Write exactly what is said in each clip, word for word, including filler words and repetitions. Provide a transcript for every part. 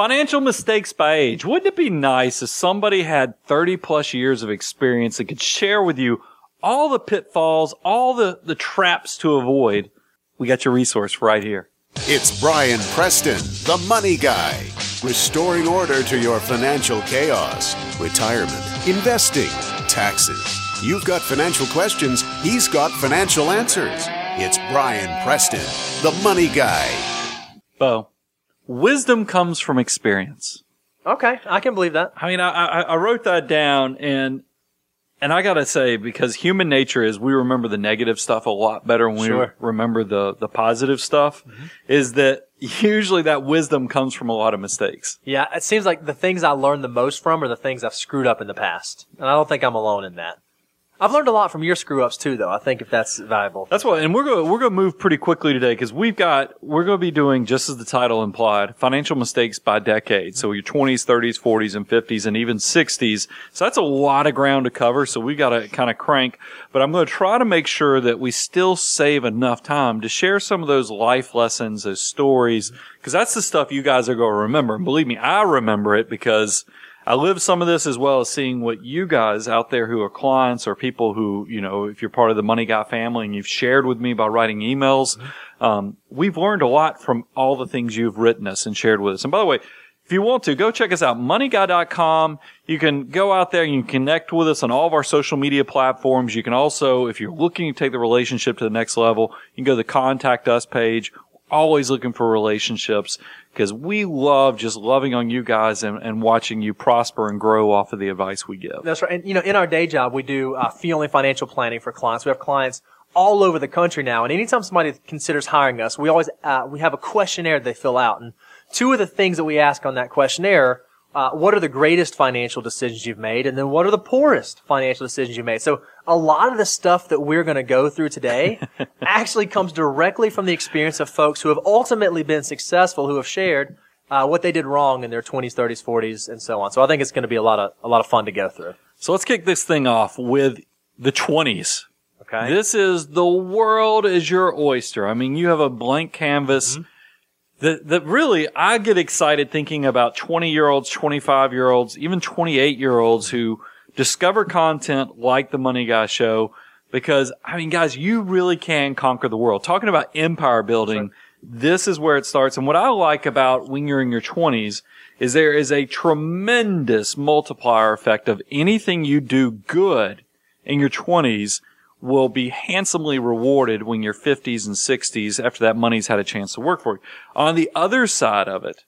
Financial mistakes by age. Wouldn't it be nice if somebody had thirty plus years of experience and could share with you all the pitfalls, all the, the traps to avoid? We got your resource right here. It's Brian Preston, the Money Guy, restoring order to your financial chaos, retirement, investing, taxes. You've got financial questions. He's got financial answers. It's Brian Preston, the Money Guy. Bo. Wisdom comes from experience. Okay, I can believe that. I mean, I, I, I wrote that down, and and I gotta say, because human nature is we remember the negative stuff a lot better when sure. we remember the the positive stuff. Mm-hmm. Is that usually that wisdom comes from a lot of mistakes. Yeah, it seems like the things I learned the most from are the things I've screwed up in the past, and I don't think I'm alone in that. I've learned a lot from your screw-ups too, though. I think if that's valuable. That's what, and we're going we're going to move pretty quickly today because we've got we're going to be doing, just as the title implied, financial mistakes by decade. So your twenties, thirties, forties, and fifties, and even sixties. So that's a lot of ground to cover. So we've got to kind of crank, but I'm going to try to make sure that we still save enough time to share some of those life lessons, those stories, because that's the stuff you guys are going to remember. And believe me, I remember it because I live some of this as well as seeing what you guys out there who are clients or people who, you know, if you're part of the Money Guy family and you've shared with me by writing emails, um, we've learned a lot from all the things you've written us and shared with us. And by the way, if you want to, go check us out, money guy dot com. You can go out there and you can connect with us on all of our social media platforms. You can also, if you're looking to take the relationship to the next level, you can go to the Contact Us page. Always looking for relationships because we love just loving on you guys and, and watching you prosper and grow off of the advice we give. That's right. And, you know, in our day job, we do uh, fee-only financial planning for clients. We have clients all over the country now. And anytime somebody considers hiring us, we always uh, we have a questionnaire they fill out. And two of the things that we ask on that questionnaire, uh, what are the greatest financial decisions you've made? And then what are the poorest financial decisions you made? So a lot of the stuff that we're going to go through today actually comes directly from the experience of folks who have ultimately been successful, who have shared uh, what they did wrong in their twenties, thirties, forties, and so on. So I think it's going to be a lot of a lot of fun to go through. So let's kick this thing off with the twenties. Okay, this is the world is your oyster. I mean, you have a blank canvas. Mm-hmm. That that really, I get excited thinking about twenty-year-olds, twenty-five-year-olds, even twenty-eight-year-olds who discover content like the Money Guy Show because, I mean, guys, you really can conquer the world. Talking about empire building, right. This is where it starts. And what I like about when you're in your twenties is there is a tremendous multiplier effect of anything you do good in your twenties will be handsomely rewarded when you're fifties and sixties after that money's had a chance to work for you. On the other side of it,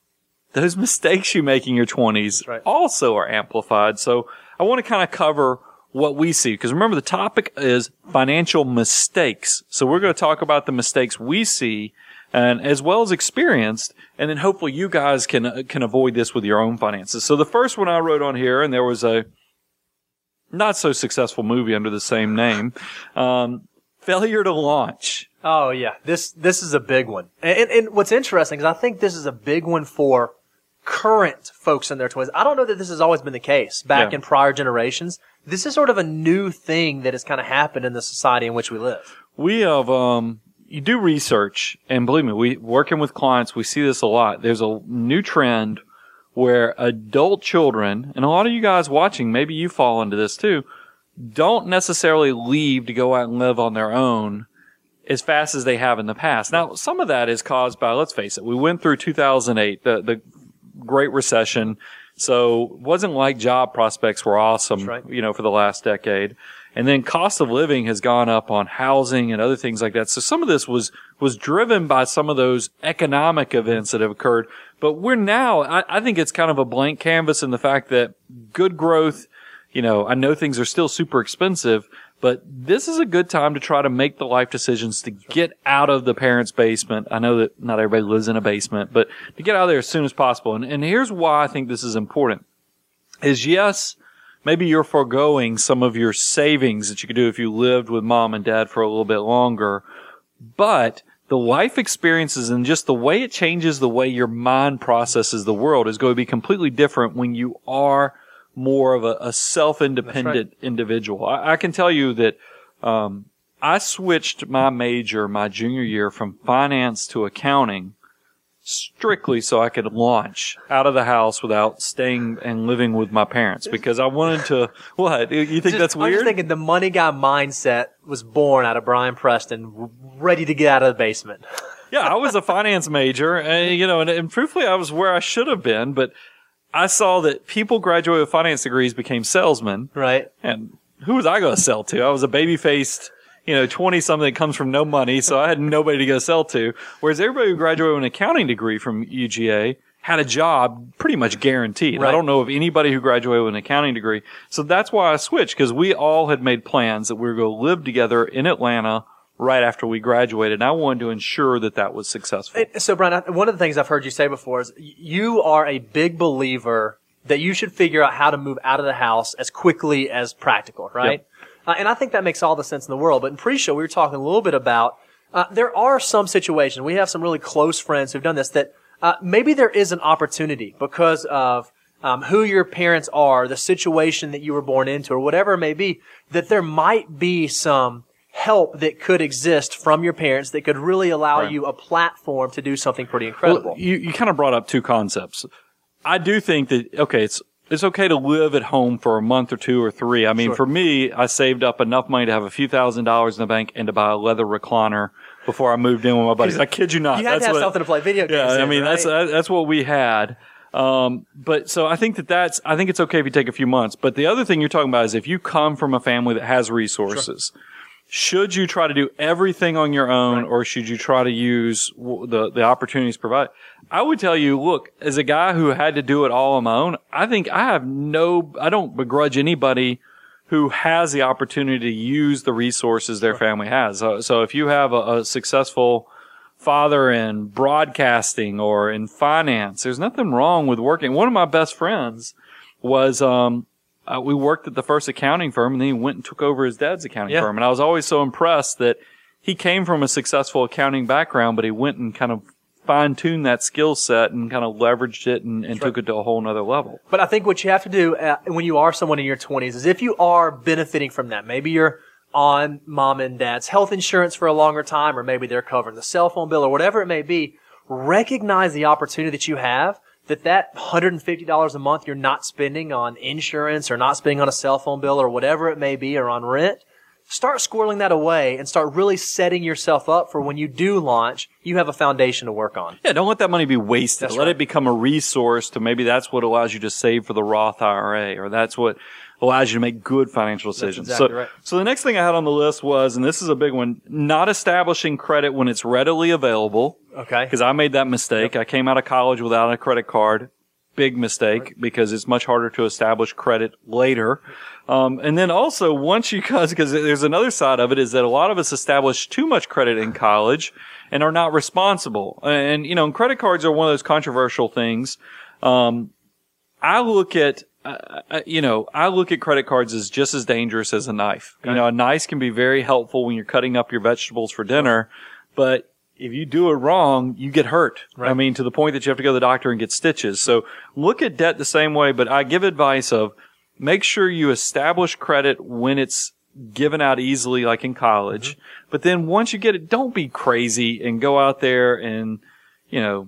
those mistakes you make in your twenties right. also are amplified. So I want to kind of cover what we see because remember the topic is financial mistakes. So we're going to talk about the mistakes we see and as well as experienced. And then hopefully you guys can, can avoid this with your own finances. So the first one I wrote on here, and there was a not so successful movie under the same name, um, failure to launch. Oh yeah. This, this is a big one. And, and what's interesting is I think this is a big one for current folks in their twenties. I don't know that this has always been the case back yeah. in prior generations. This is sort of a new thing that has kind of happened in the society in which we live. We have, um, you do research, and believe me, we working with clients, we see this a lot. There's a new trend where adult children, and a lot of you guys watching, maybe you fall into this too, don't necessarily leave to go out and live on their own as fast as they have in the past. Now, some of that is caused by, let's face it, we went through two thousand eight, the, the, Great Recession. So it wasn't like job prospects were awesome, right. you know, for the last decade. And then cost of living has gone up on housing and other things like that. So some of this was, was driven by some of those economic events that have occurred. But we're now, I, I think it's kind of a blank canvas in the fact that good growth, you know, I know things are still super expensive, but this is a good time to try to make the life decisions to get out of the parents' basement. I know that not everybody lives in a basement, but to get out of there as soon as possible. And, and here's why I think this is important is, yes, maybe you're foregoing some of your savings that you could do if you lived with mom and dad for a little bit longer, but the life experiences and just the way it changes the way your mind processes the world is going to be completely different when you are more of a, a self-independent right. individual. I, I can tell you that um, I switched my major my junior year from finance to accounting strictly so I could launch out of the house without staying and living with my parents, because I wanted to. What? You think just, that's weird? I'm just thinking the money guy mindset was born out of Brian Preston, ready to get out of the basement. Yeah, I was a finance major, and you know, and, and truthfully, I was where I should have been, but I saw that people graduated with finance degrees became salesmen. Right. And who was I going to sell to? I was a baby-faced, you know, twenty-something that comes from no money, so I had nobody to go sell to. Whereas everybody who graduated with an accounting degree from U G A had a job pretty much guaranteed. Right. I don't know of anybody who graduated with an accounting degree. So that's why I switched, because we all had made plans that we were going to live together in Atlanta right after we graduated, and I wanted to ensure that that was successful. So, Brian, one of the things I've heard you say before is you are a big believer that you should figure out how to move out of the house as quickly as practical, right? Yep. Uh, and I think that makes all the sense in the world. But in pre-show, we were talking a little bit about uh, there are some situations. We have some really close friends who've done this that uh, maybe there is an opportunity because of um, who your parents are, the situation that you were born into, or whatever it may be, that there might be some help that could exist from your parents that could really allow right. you a platform to do something pretty incredible. Well, you, you kind of brought up two concepts. I do think that, okay, it's It's okay to live at home for a month or two or three. I mean, sure. For me, I saved up enough money to have a few thousand dollars in the bank and to buy a leather recliner before I moved in with my buddies. I kid you not. You had that's to have what, something to play video games. Yeah, in, I mean, right? that's that's what we had. Um, but so I think that that's I think it's okay if you take a few months. But the other thing you're talking about is if you come from a family that has resources. Sure. Should you try to do everything on your own, right. or should you try to use the the opportunities provided? I would tell you, look, as a guy who had to do it all on my own, I think I have no, I don't begrudge anybody who has the opportunity to use the resources their family has. So, so if you have a, a successful father in broadcasting or in finance, there's nothing wrong with working. One of my best friends was, um, Uh, we worked at the first accounting firm, and then he went and took over his dad's accounting yeah. firm. And I was always so impressed that he came from a successful accounting background, but he went and kind of fine-tuned that skill set and kind of leveraged it and, and took right. it to a whole nother level. But I think what you have to do uh, when you are someone in your twenties is if you are benefiting from that, maybe you're on mom and dad's health insurance for a longer time, or maybe they're covering the cell phone bill or whatever it may be, recognize the opportunity that you have. That that one hundred fifty dollars a month you're not spending on insurance or not spending on a cell phone bill or whatever it may be or on rent, start squirreling that away and start really setting yourself up for when you do launch, you have a foundation to work on. Yeah, don't let that money be wasted. That's let right. it become a resource to maybe that's what allows you to save for the Roth I R A, or that's what allows you to make good financial decisions. That's exactly so, right. so the next thing I had on the list was, and this is a big one, not establishing credit when it's readily available. Okay. Because I made that mistake. Yep. I came out of college without a credit card. Big mistake right. because it's much harder to establish credit later. Um, and then also once you guys, because there's another side of it is that a lot of us establish too much credit in college and are not responsible. And, you know, and credit cards are one of those controversial things. Um, I look at, Uh, you know, I look at credit cards as just as dangerous as a knife. You know, a knife can be very helpful when you're cutting up your vegetables for dinner, but if you do it wrong, you get hurt. Right. I mean, to the point that you have to go to the doctor and get stitches. So look at debt the same way, but I give advice of make sure you establish credit when it's given out easily, like in college. Mm-hmm. But then once you get it, don't be crazy and go out there and, you know,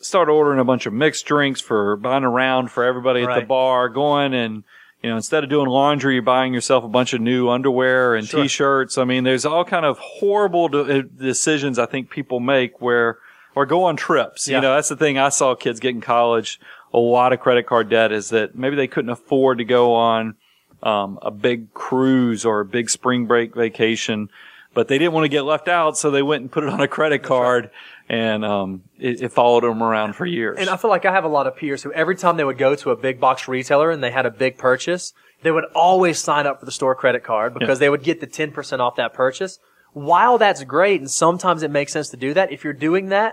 start ordering a bunch of mixed drinks for buying a round for everybody right. at the bar, going and, you know, instead of doing laundry, you're buying yourself a bunch of new underwear and sure. T-shirts. I mean, there's all kind of horrible de- decisions I think people make where, or go on trips. Yeah. You know, that's the thing I saw kids get in college, a lot of credit card debt is that maybe they couldn't afford to go on um, a big cruise or a big spring break vacation, but they didn't want to get left out, so they went and put it on a credit card. That's right. And um it, it followed them around for years. And I feel like I have a lot of peers who every time they would go to a big box retailer and they had a big purchase, they would always sign up for the store credit card because yeah. they would get the ten percent off that purchase. While that's great, and sometimes it makes sense to do that, if you're doing that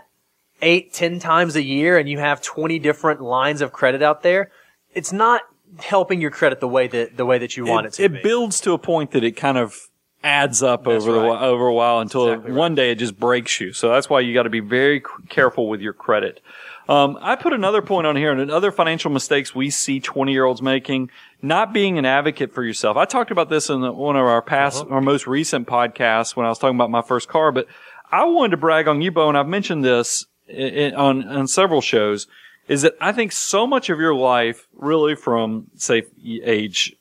eight, ten times a year and you have twenty different lines of credit out there, it's not helping your credit the way that the way that you want it, it to it be. It builds to a point that it kind of adds up that's over right. the over a while until exactly one right. day it just breaks you. So that's why you got to be very careful with your credit. Um, I put another point on here, and other financial mistakes we see twenty-year-olds making: not being an advocate for yourself. I talked about this in the, one of our past, uh-huh. our most recent podcasts when I was talking about my first car. But I wanted to brag on you, Bo, and I've mentioned this on, on several shows is that I think so much of your life, really from, say, age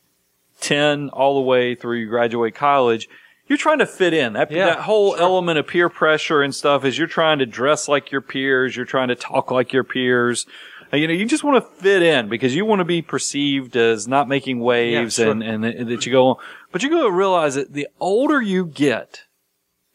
ten all the way through you graduate college, you're trying to fit in. That, yeah, that whole sure. element of peer pressure and stuff is you're trying to dress like your peers. You're trying to talk like your peers. You know, you just want to fit in because you want to be perceived as not making waves, yeah, sure. and, and, and that you go on. But you're going to realize that the older you get,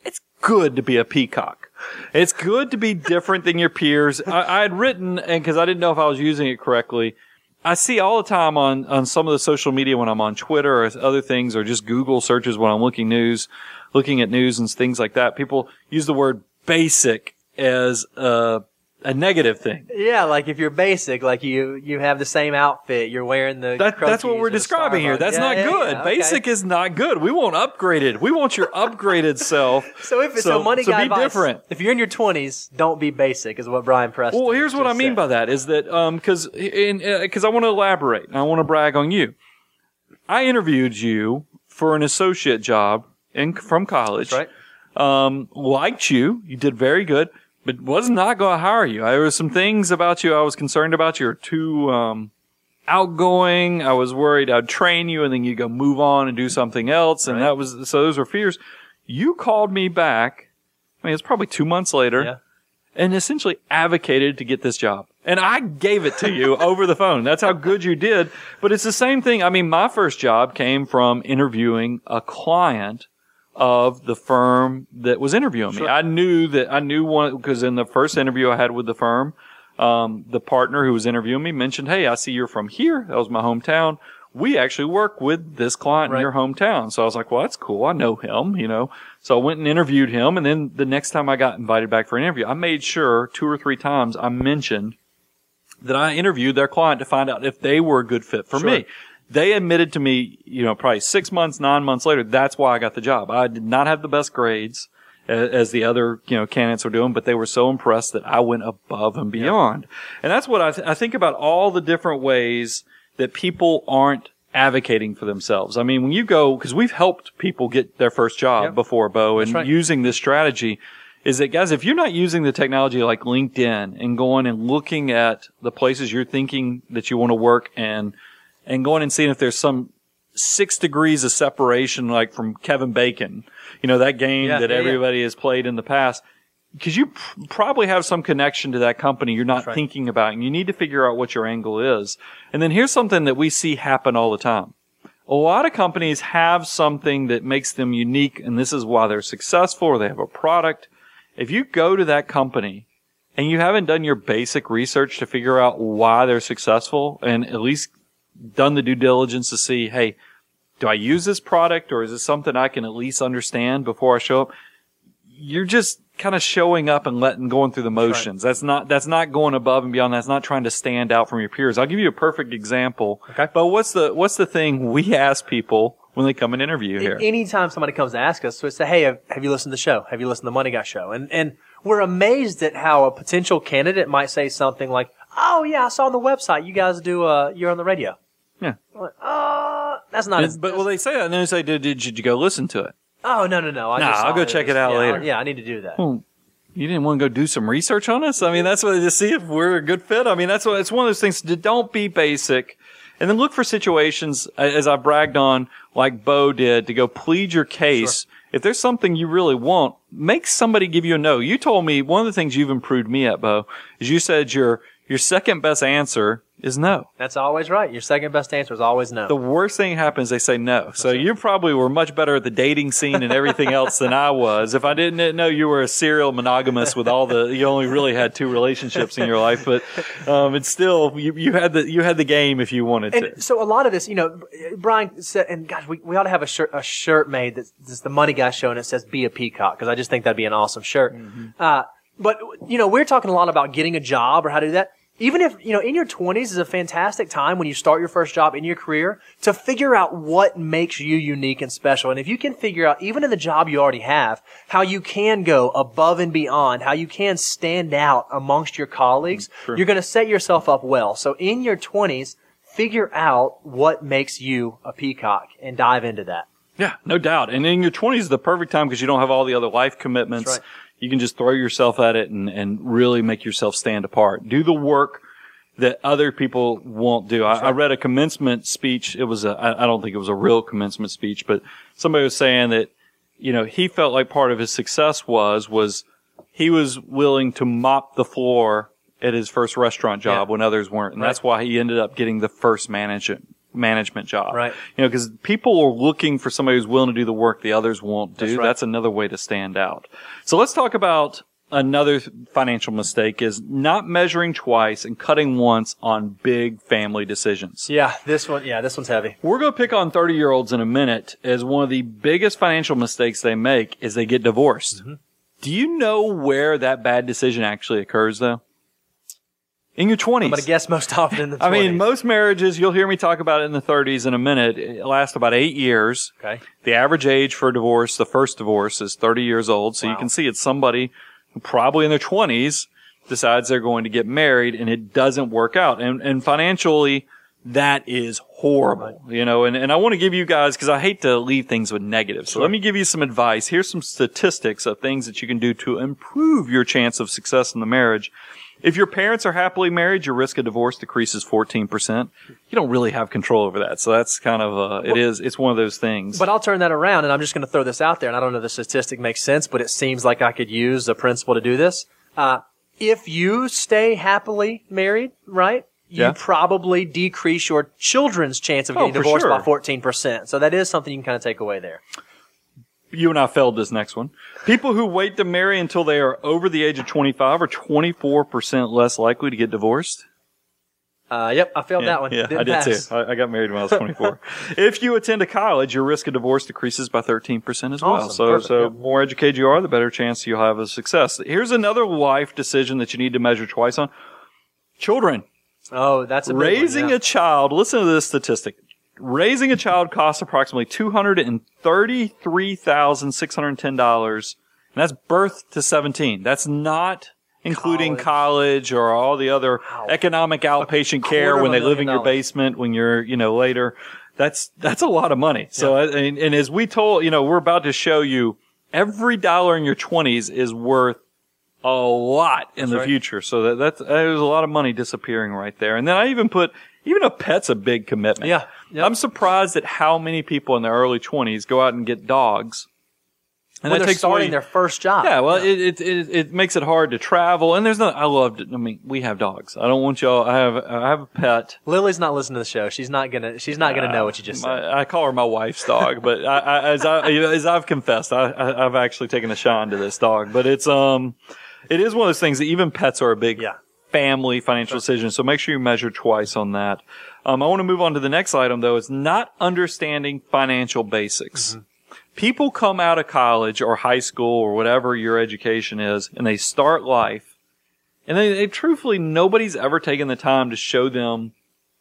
it's good to be a peacock. It's good to be different than your peers. I, I had written, and because I didn't know if I was using it correctly, I see all the time on, on some of the social media when I'm on Twitter or other things, or just Google searches when I'm looking news, looking at news and things like that, people use the word basic as a A negative thing. Yeah, like if you're basic, like you you have the same outfit, you're wearing the that, that's what we're describing here. That's yeah, not yeah, good. Yeah, okay. Basic is not good. We want upgraded. We want your upgraded self. So if it's so, a money so guy, be advice, different. If you're in your twenties, don't be basic, is what Brian Preston. Well, here's what I mean said. by that is that um because because uh, I want to elaborate and I want to brag on you. I interviewed you for an associate job in from college. That's right. Um, liked you. You did very good. But was not going to hire you. There were some things about you I was concerned about. You were too um, outgoing. I was worried I'd train you, and then you'd go move on and do something else. And right. that was so. Those were fears. You called me back. I mean, it's probably two months later, yeah. and essentially advocated to get this job. And I gave it to you over the phone. That's how good you did. But it's the same thing. I mean, my first job came from interviewing a client of the firm that was interviewing me. Sure. I knew that, I knew one, because in the first interview I had with the firm, um, the partner who was interviewing me mentioned, hey, I see you're from here. That was my hometown. We actually work with this client right. in your hometown. So I was like, well, that's cool. I know him, you know. So I went and interviewed him. And then the next time I got invited back for an interview, I made sure two or three times I mentioned that I interviewed their client to find out if they were a good fit for sure. me. They admitted to me, you know, probably six months, nine months later, that's why I got the job. I did not have the best grades as, as the other, you know, candidates were doing, but they were so impressed that I went above and beyond. Yeah. And that's what I, th- I think about all the different ways that people aren't advocating for themselves. I mean, when you go, because we've helped people get their first job yeah. before, Bo, and right. using this strategy is that, guys, if you're not using the technology like LinkedIn and going and looking at the places you're thinking that you want to work and And going and seeing if there's some six degrees of separation, like from Kevin Bacon, you know, that game yeah, that yeah, everybody yeah. has played in the past, because you pr- probably have some connection to that company you're not right. thinking about, and you need to figure out what your angle is. And then here's something that we see happen all the time. A lot of companies have something that makes them unique, and this is why they're successful, or they have a product. If you go to that company and you haven't done your basic research to figure out why they're successful, and at least done the due diligence to see, hey, do I use this product, or is it something I can at least understand before I show up? You're just kind of showing up and letting, going through the motions. That's right. That's not, that's not going above and beyond. That's not trying to stand out from your peers. I'll give you a perfect example. Okay. But what's the, what's the thing we ask people when they come and interview here? Anytime somebody comes to ask us, we say, hey, have, have you listened to the show? Have you listened to the Money Guy Show? And, and we're amazed at how a potential candidate might say something like, oh yeah, I saw on the website you guys do, uh, you're on the radio. Yeah. Like, uh, that's not it. But well, they say that, and then they say, did, did, did you go listen to it? Oh, no, no, no. I nah, just I'll go it. check it out yeah, later. I, yeah, I need to do that. Well, you didn't want to go do some research on us? I mean, that's what, to see if we're a good fit. I mean, that's what, it's one of those things. Don't be basic. And then look for situations, as I bragged on, like Bo did, to go plead your case. Sure. If there's something you really want, make somebody give you a no. You told me one of the things you've improved me at, Bo, is you said you're, your second best answer is no. That's always right. Your second best answer is always no. The worst thing happens, they say no. That's so right. You probably were much better at the dating scene and everything else than I was. If I didn't know you were a serial monogamist with all the, you only really had two relationships in your life, but um, it's still, you, you had the you had the game if you wanted and to. So a lot of this, you know, Brian said, and gosh, we, we ought to have a shirt a shirt made that's the Money Guy Show, and it says "Be a Peacock," because I just think that'd be an awesome shirt. Mm-hmm. Uh, but you know, we're talking a lot about getting a job or how to do that. Even if, you know, in your twenties is a fantastic time when you start your first job in your career to figure out what makes you unique and special. And if you can figure out, even in the job you already have, how you can go above and beyond, how you can stand out amongst your colleagues, True. you're going to set yourself up well. So in your twenties, figure out what makes you a peacock and dive into that. Yeah, no doubt. And in your twenties is the perfect time because you don't have all the other life commitments. That's right. You can just throw yourself at it and, and really make yourself stand apart. Do the work that other people won't do. I, right. I read a commencement speech. It was a, I don't think it was a real commencement speech, but somebody was saying that, you know, he felt like part of his success was, was he was willing to mop the floor at his first restaurant job yeah. when others weren't. And right. that's why he ended up getting the first management management job. Right. You know, cause people are looking for somebody who's willing to do the work the others won't do. That's, right. That's another way to stand out. So let's talk about another financial mistake is not measuring twice and cutting once on big family decisions. Yeah, this one, yeah, this one's heavy. We're going to pick on thirty-year-olds in a minute as one of the biggest financial mistakes they make is they get divorced. Mm-hmm. Do you know where that bad decision actually occurs, though? In your twenties. I'm going to guess most often in the twenties. I mean, most marriages, you'll hear me talk about it in the thirties in a minute, it lasts about eight years. Okay. The average age for a divorce, the first divorce, is thirty years old. So wow. you can see it's somebody who probably in their twenties decides they're going to get married and it doesn't work out. And, and financially, that is horrible. You know, and, and I want to give you guys, because I hate to leave things with negatives. So sure. let me give you some advice. Here's some statistics of things that you can do to improve your chance of success in the marriage. If your parents are happily married, your risk of divorce decreases fourteen percent. You don't really have control over that. So that's kind of, uh, it well, is, it's one of those things. But I'll turn that around and I'm just going to throw this out there. And I don't know if the statistic makes sense, but it seems like I could use a principle to do this. Uh, if you stay happily married, right? You yeah. probably decrease your children's chance of getting oh, divorced sure. by fourteen percent. So that is something you can kind of take away there. You and I failed this next one. People who wait to marry until they are over the age of twenty-five are twenty-four percent less likely to get divorced. Uh, yep, I failed yeah, that one. Yeah, Didn't I pass. did too. I, I got married when I was twenty-four. If you attend a college, your risk of divorce decreases by thirteen percent as well. Awesome, so, perfect, so yep. more educated you are, the better chance you'll have of success. Here's another life decision that you need to measure twice on. Children. Oh, that's a big Raising one, yeah. a child. Listen to this statistic. Raising a child costs approximately two hundred thirty-three thousand six hundred ten dollars, and that's birth to seventeen. That's not including college, college or all the other wow. economic outpatient care when they live in your basement when you're, you know, later. That's, that's a lot of money. So, yeah. and, and as we told, you know, we're about to show you every dollar in your twenties is worth a lot in that's the right. future. So that, that's, there's a lot of money disappearing right there. And then I even put, even a pet's a big commitment. Yeah. Yep. I'm surprised at how many people in their early twenties go out and get dogs. And when that they're takes starting away, their first job. Yeah, well, yeah. It, it, it makes it hard to travel. And there's nothing, I loved it. I mean, we have dogs. I don't want y'all, I have, I have a pet. Lily's not listening to the show. She's not gonna, she's not gonna uh, know what you just my, said. I call her my wife's dog, but I, I, as I, as I've confessed, I, I, I've actually taken a shine to this dog, but it's, um, it is one of those things that even pets are a big yeah. family financial decision. So make sure you measure twice on that. Um, I want to move on to the next item though. It's not understanding financial basics. Mm-hmm. People come out of college or high school or whatever your education is, and they start life, and they, they truthfully nobody's ever taken the time to show them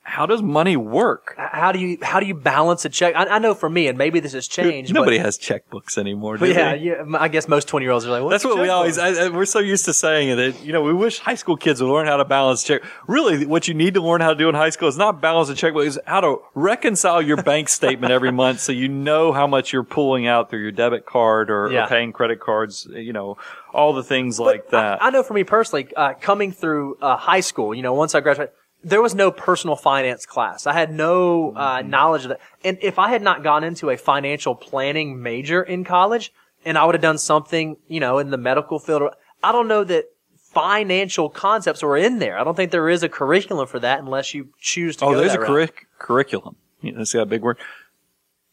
how does money work. How do you how do you balance a check? I, I know for me, and maybe this has changed. Nobody but, has checkbooks anymore. Do but yeah, they? yeah, I guess most twenty-year-olds are like, well, that's what we always. I, I, we're so used to saying that. You know, we wish high school kids would learn how to balance check. Really, what you need to learn how to do in high school is not balance a checkbook; it's how to reconcile your bank statement every month, so you know how much you're pulling out through your debit card or, yeah. or paying credit cards. You know, all the things but like that. I, I know for me personally, uh, coming through uh, high school, you know, once I graduated, there was no personal finance class. I had no uh, knowledge of that. And if I had not gone into a financial planning major in college, and I would have done something, you know, in the medical field, or, I don't know that financial concepts were in there. I don't think there is a curriculum for that unless you choose to. Oh, go there's that a route. Curric- curriculum. You know, see that big word?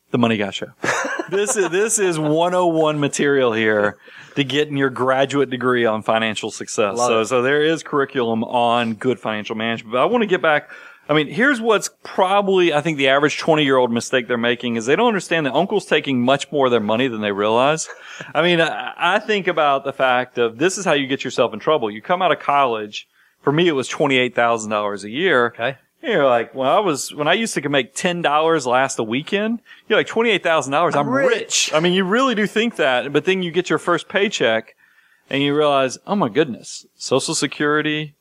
The Money Guy Show. This is this is one oh one material here to get in your graduate degree on financial success. Love so it. so there is curriculum on good financial management. But I want to get back. I mean, here's what's probably I think the average twenty-year-old mistake they're making is they don't understand that uncle's taking much more of their money than they realize. I mean, I, I think about the fact of this is how you get yourself in trouble. You come out of college. For me, it was twenty-eight thousand dollars a year. Okay. You're like, well, I was, when I used to make ten dollars last a weekend, you're like, twenty-eight thousand dollars, I'm rich. rich. I mean, you really do think that, but then you get your first paycheck and you realize, oh my goodness, Social Security,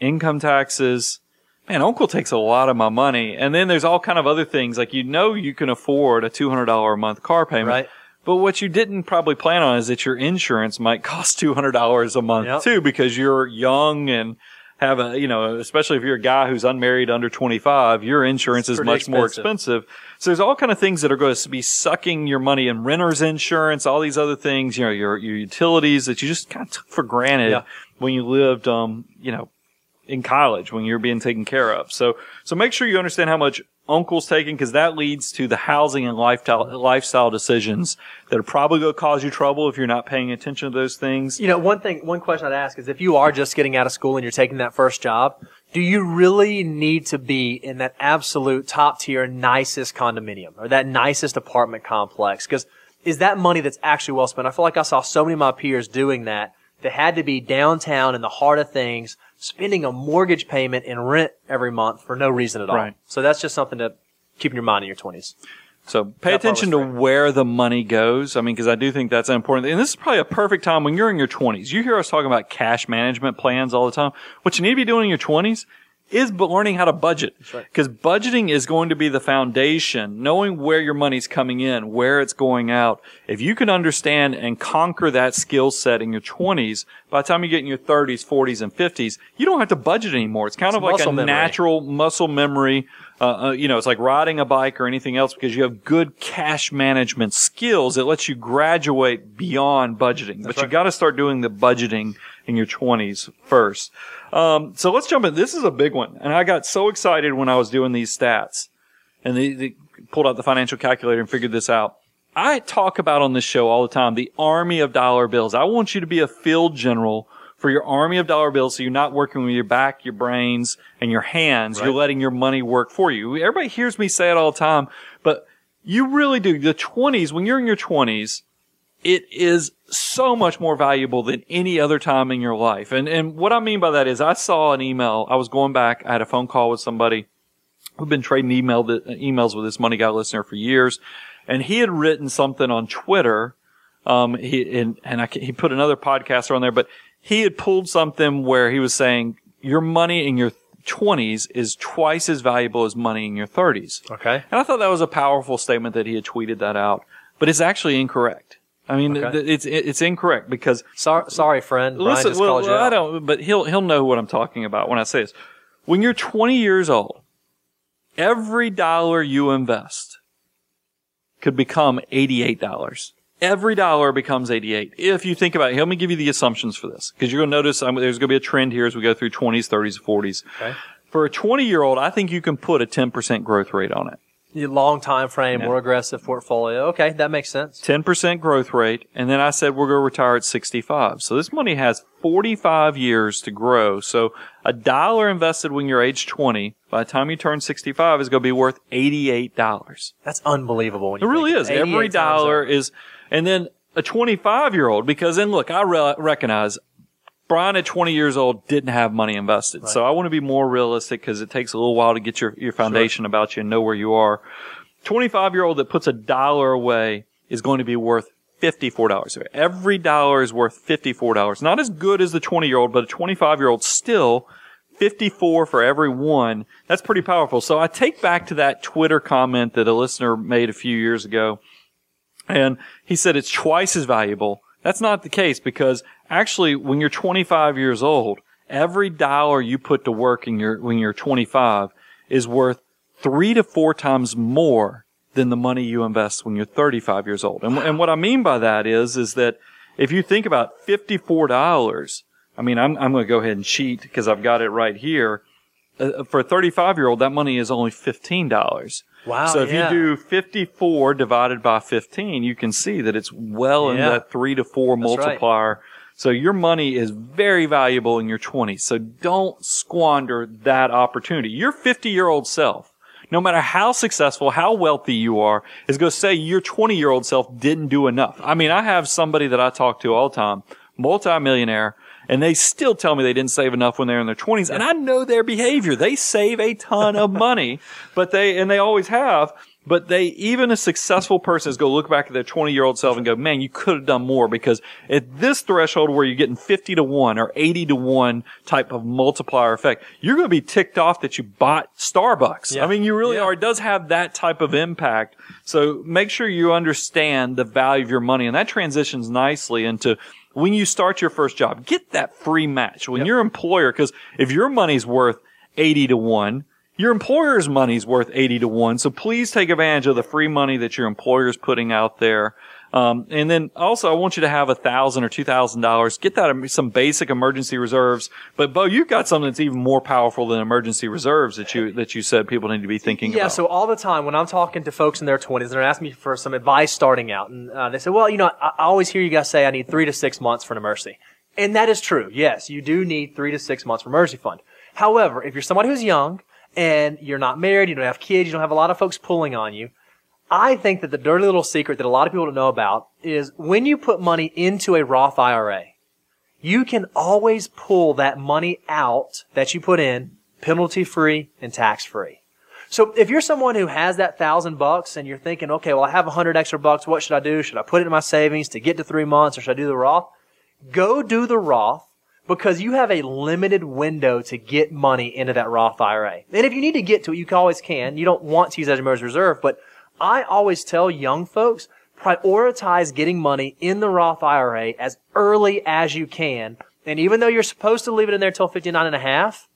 income taxes, man, Uncle takes a lot of my money. And then there's all kind of other things. Like, you know, you can afford a two hundred dollars a month car payment. Right. But what you didn't probably plan on is that your insurance might cost two hundred dollars a month, yep. too, because you're young and have a, you know, especially if you're a guy who's unmarried under twenty-five, your insurance is much expensive. more expensive. So there's all kind of things that are going to be sucking your money in renter's insurance, all these other things, you know, your, your utilities that you just kind of took for granted yeah. when you lived, um, you know, in college when you're being taken care of. So, so make sure you understand how much Uncle's taking, because that leads to the housing and lifestyle, lifestyle decisions that are probably going to cause you trouble if you're not paying attention to those things. You know, one thing, one question I'd ask is, if you are just getting out of school and you're taking that first job, do you really need to be in that absolute top tier, nicest condominium or that nicest apartment complex? Because is that money that's actually well spent? I feel like I saw so many of my peers doing that. They had to be downtown in the heart of things, spending a mortgage payment and rent every month for no reason at all. Right. So that's just something to keep in your mind in your twenties. So pay that attention to where the money goes. I mean, because I do think that's important. And this is probably a perfect time when you're in your twenties. You hear us talking about cash management plans all the time. What you need to be doing in your twenties is learning how to budget. Because right. budgeting is going to be the foundation, knowing where your money's coming in, where it's going out. If you can understand and conquer that skill set in your twenties, by the time you get in your thirties, forties, and fifties, you don't have to budget anymore. It's kind it's of like a memory. natural muscle memory. Uh, uh, you know, it's like riding a bike or anything else, because you have good cash management skills. It lets you graduate beyond budgeting. That's but right. you got to start doing the budgeting in your twenties first. Um, so let's jump in. This is a big one. And I got so excited when I was doing these stats and they, they pulled out the financial calculator and figured this out. I talk about on this show all the time, the army of dollar bills. I want you to be a field general for your army of dollar bills. So you're not working with your back, your brains, and your hands. Right. You're letting your money work for you. Everybody hears me say it all the time, but you really do. The twenties, when you're in your twenties, it is so much more valuable than any other time in your life. And and what I mean by that is, I saw an email. I was going back. I had a phone call with somebody who'd been trading email the, emails with this Money Guy listener for years, and he had written something on Twitter. Um, he and and I, he put another podcaster on there, but he had pulled something where he was saying your money in your twenties is twice as valuable as money in your thirties. Okay, and I thought that was a powerful statement that he had tweeted that out, but it's actually incorrect. I mean, okay. it's it's incorrect because sorry, sorry friend. Brian listen, just well, called you well, out. I don't. But he'll he'll know what I'm talking about when I say this. When you're twenty years old, every dollar you invest could become eighty-eight dollars. Every dollar becomes eighty-eight. If you think about it, let me give you the assumptions for this, because you're going to notice I'm, there's going to be a trend here as we go through twenties, thirties, forties. Okay. For a twenty-year-old, I think you can put a ten percent growth rate on it. Your long time frame, yeah. more aggressive portfolio. Okay, that makes sense. ten percent growth rate. And then I said we're going to retire at sixty-five. So this money has forty-five years to grow. So a dollar invested when you're age twenty, by the time you turn sixty-five, is going to be worth eighty-eight dollars. That's unbelievable. When you it really is. Every dollar is. And then a twenty-five-year-old, because then, look, I re- recognize Brian at twenty years old didn't have money invested. Right. So I want to be more realistic, because it takes a little while to get your, your foundation sure. about you and know where you are. twenty-five-year-old that puts a dollar away is going to be worth fifty-four dollars. Every dollar is worth fifty-four dollars. Not as good as the twenty-year-old, but a twenty-five-year-old still fifty-four for every one. That's pretty powerful. So I take back to that Twitter comment that a listener made a few years ago. And he said it's twice as valuable. That's not the case, because actually when you're twenty-five years old, every dollar you put to work in your, when you're twenty-five is worth three to four times more than the money you invest when you're thirty-five years old. And, and what I mean by that is, is that if you think about fifty-four dollars, I mean, I'm, I'm going to go ahead and cheat because I've got it right here. Uh, for a thirty-five-year-old, that money is only fifteen dollars. Wow. So if yeah. you do fifty-four divided by fifteen, you can see that it's well yeah. in that three to four That's multiplier. Right. So your money is very valuable in your twenties. So don't squander that opportunity. Your fifty-year-old self, no matter how successful, how wealthy you are, is going to say your twenty-year-old self didn't do enough. I mean, I have somebody that I talk to all the time, multimillionaire, and they still tell me they didn't save enough when they're in their twenties. And I know their behavior. They save a ton of money, but they, and they always have. But they, even a successful person is going to look back at their twenty-year-old self and go, man, you could have done more, because at this threshold where you're getting fifty to one or eighty to one type of multiplier effect, you're going to be ticked off that you bought Starbucks. Yeah. I mean, you really yeah. are. It does have that type of impact. So make sure you understand the value of your money. And that transitions nicely into when you start your first job, get that free match. When yep. your employer, because if your money's worth eighty to one, your employer's money's worth eighty to one. So please take advantage of the free money that your employer's putting out there. Um, and then also I want you to have a thousand or two thousand dollars. Get that some basic emergency reserves. But Bo, you've got something that's even more powerful than emergency reserves that you, that you said people need to be thinking yeah, about. Yeah. So all the time when I'm talking to folks in their twenties, they're asking me for some advice starting out. And uh, they say, well, you know, I, I always hear you guys say I need three to six months for an emergency. And that is true. Yes, you do need three to six months for an emergency fund. However, if you're somebody who's young, and you're not married, you don't have kids, you don't have a lot of folks pulling on you, I think that the dirty little secret that a lot of people don't know about is when you put money into a Roth I R A, you can always pull that money out that you put in penalty-free and tax-free. So if you're someone who has that thousand bucks and you're thinking, okay, well, I have a hundred extra bucks, what should I do? Should I put it in my savings to get to three months or should I do the Roth? Go do the Roth, because you have a limited window to get money into that Roth I R A. And if you need to get to it, you always can. You don't want to use that as emergency reserve, but I always tell young folks, prioritize getting money in the Roth I R A as early as you can. And even though you're supposed to leave it in there until fifty-nine and a half,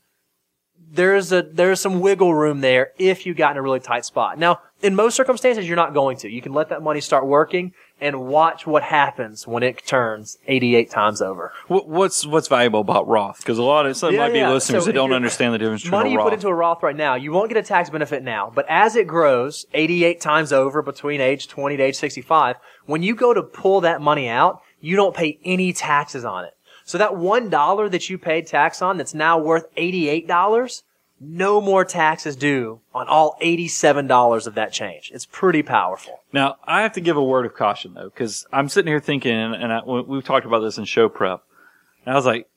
there's a, there's some wiggle room there if you got in a really tight spot. Now, in most circumstances, you're not going to. You can let that money start working and watch what happens when it turns eighty-eight times over. What's what's valuable about Roth? Because a lot of some yeah, might be yeah. listeners so that don't understand the difference between a Roth. Money you put into a Roth right now, you won't get a tax benefit now. But as it grows eighty-eight times over between age twenty to age sixty-five, when you go to pull that money out, you don't pay any taxes on it. So that one dollar that you paid tax on that's now worth eighty-eight dollars, no more taxes due on all eighty-seven dollars of that change. It's pretty powerful. Now, I have to give a word of caution, though, because I'm sitting here thinking, and I, we've talked about this in show prep, and I was like,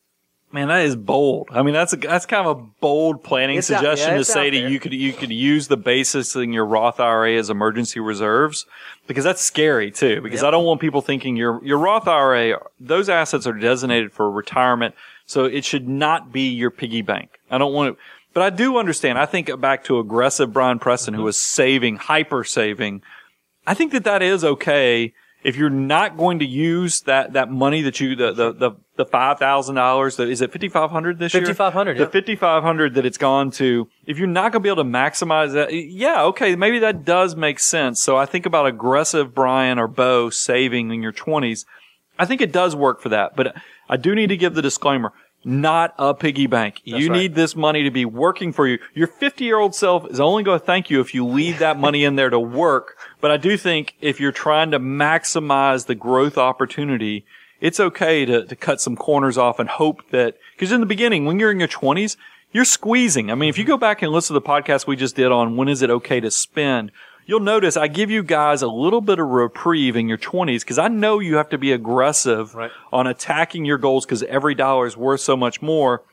man, that is bold. I mean, that's a, that's kind of a bold planning it's suggestion out, yeah, to say to you could you could use the basis in your Roth I R A as emergency reserves, because that's scary too. Because yep. I don't want people thinking your your Roth I R A, those assets are designated for retirement, so it should not be your piggy bank. I don't want to, but I do understand. I think back to aggressive Brian Preston, mm-hmm. who was saving, hyper saving. I think that that is okay. If you're not going to use that, that money that you, the, the, the, the five thousand dollars, is it fifty-five hundred this year? fifty-five hundred, yeah. The fifty-five hundred that it's gone to, if you're not going to be able to maximize that, yeah, okay, maybe that does make sense. So I think about aggressive Brian or Bo saving in your twenties. I think it does work for that, but I do need to give the disclaimer. Not a piggy bank. That's you right. need this money to be working for you. Your fifty-year-old self is only going to thank you if you leave that money in there to work. But I do think if you're trying to maximize the growth opportunity, it's okay to, to cut some corners off and hope that, because in the beginning, when you're in your twenties, you're squeezing. I mean, if you go back and listen to the podcast we just did on when is it okay to spend, you'll notice I give you guys a little bit of reprieve in your twenties because I know you have to be aggressive right. on attacking your goals because every dollar is worth so much more.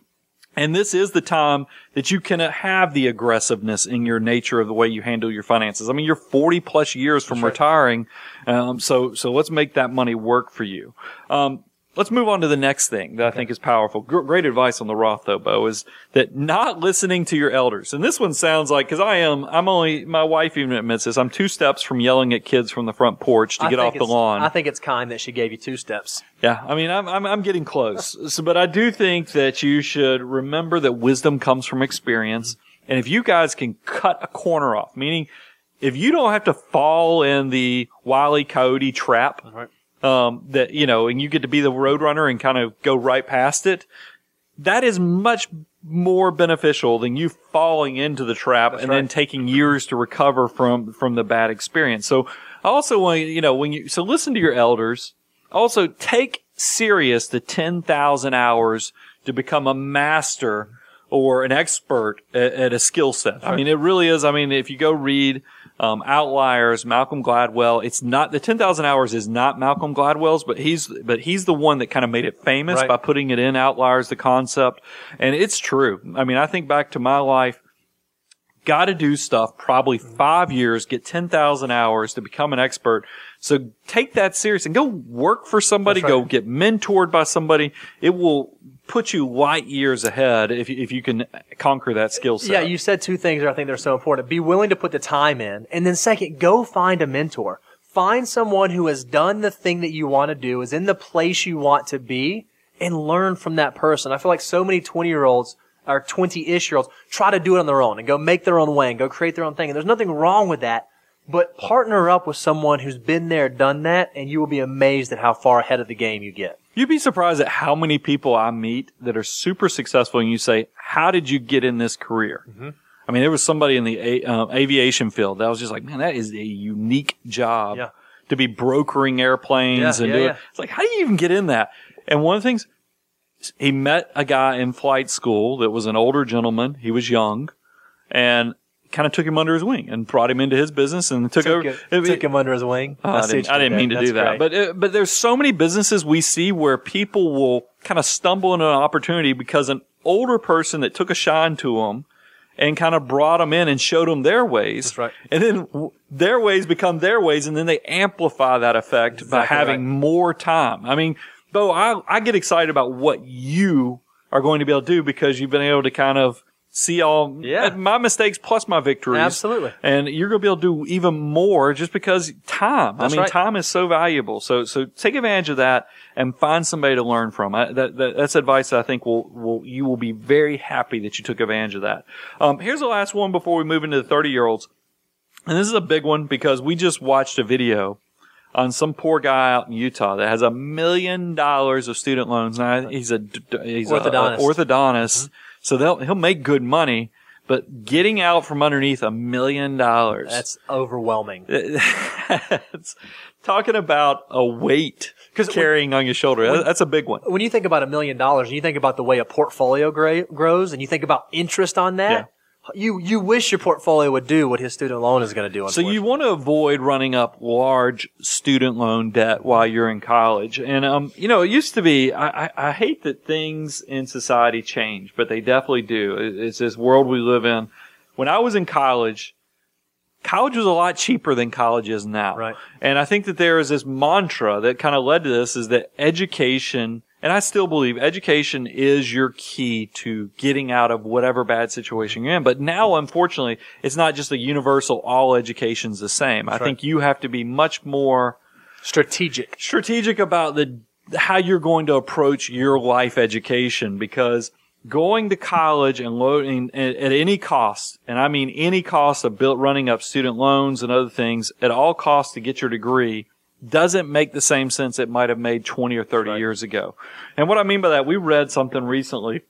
And this is the time that you can have the aggressiveness in your nature of the way you handle your finances. I mean, you're forty plus years from That's retiring. Right. Um, so, so let's make that money work for you. Um, Let's move on to the next thing that I think is powerful. Great advice on the Roth, though, Bo, is that not listening to your elders. And this one sounds like, because I am, I'm only, my wife even admits this, I'm two steps from yelling at kids from the front porch to I get off the lawn. I think it's kind that she gave you two steps. Yeah, I mean, I'm, I'm, I'm getting close. So, but I do think that you should remember that wisdom comes from experience. And if you guys can cut a corner off, meaning if you don't have to fall in the Wile E. Coyote trap, all right. Um, that, you know, and you get to be the road runner and kind of go right past it. That is much more beneficial than you falling into the trap That's and right. then taking years to recover from, from the bad experience. So I also want, you know, when you, so listen to your elders. Also take serious the ten thousand hours to become a master or an expert at, at a skill set. That's I right. mean, it really is. I mean, if you go read, Um, Outliers, Malcolm Gladwell. It's not, the ten thousand hours is not Malcolm Gladwell's, but he's, but he's the one that kind of made it famous right. by putting it in Outliers, the concept. And it's true. I mean, I think back to my life. got to do stuff probably five years, get ten thousand hours to become an expert. So take that serious and go work for somebody. That's right. Go get mentored by somebody. It will put you light years ahead if you, if you can conquer that skill set. Yeah, you said two things that I think they're so important. Be willing to put the time in. And then second, go find a mentor. Find someone who has done the thing that you want to do, is in the place you want to be, and learn from that person. I feel like so many twenty-year-olds or twenty-ish-year-olds try to do it on their own and go make their own way and go create their own thing. And there's nothing wrong with that, but partner up with someone who's been there, done that, and you will be amazed at how far ahead of the game you get. You'd be surprised at how many people I meet that are super successful, and you say, how did you get in this career? Mm-hmm. I mean, there was somebody in the a, um, aviation field that was just like, man, that is a unique job yeah. to be brokering airplanes yeah, and yeah, do it. Yeah. It's like, how do you even get in that? And one of the things, he met a guy in flight school that was an older gentleman. He was young, and kind of took him under his wing and brought him into his business and took, took over. It, it, took him under his wing. Oh, I didn't, I didn't mean to do that. But uh, but there's so many businesses we see where people will kind of stumble into an opportunity because an older person that took a shine to them and kind of brought them in and showed them their ways. That's right. And then w- their ways become their ways, and then they amplify that effect exactly by having right. more time. I mean, Bo, I, I get excited about what you are going to be able to do because you've been able to kind of see all yeah. my mistakes plus my victories. Absolutely. And you're going to be able to do even more just because time. That's I mean, right. time is so valuable. So so take advantage of that and find somebody to learn from. I, that, that, that's advice that I think will, will you will be very happy that you took advantage of that. Um, here's the last one before we move into the thirty-year-olds. And this is a big one because we just watched a video on some poor guy out in Utah that has a million dollars of student loans. Now he's a he's orthodontist. A, a orthodontist. Mm-hmm. So they'll, he'll make good money, but getting out from underneath a million dollars. That's overwhelming. It's talking about a weight carrying when, on your shoulder. When, that's a big one. When you think about a million dollars and you think about the way a portfolio gra- grows and you think about interest on that, yeah. You you wish your portfolio would do what his student loan is going to do. So you want to avoid running up large student loan debt while you're in college. And, um, you know, it used to be, I, I, I hate that things in society change, but they definitely do. It's this world we live in. When I was in college, college was a lot cheaper than college is now. Right. And I think that there is this mantra that kind of led to this is that education, and I still believe education is your key to getting out of whatever bad situation you're in. But now, unfortunately, it's not just a universal, all education's the same. That's I right. think you have to be much more strategic, strategic about the, how you're going to approach your life education, because going to college and loading at, at any cost, and I mean any cost of built running up student loans and other things at all costs to get your degree, doesn't make the same sense it might have made twenty or thirty right. years ago. And what I mean by that, we read something recently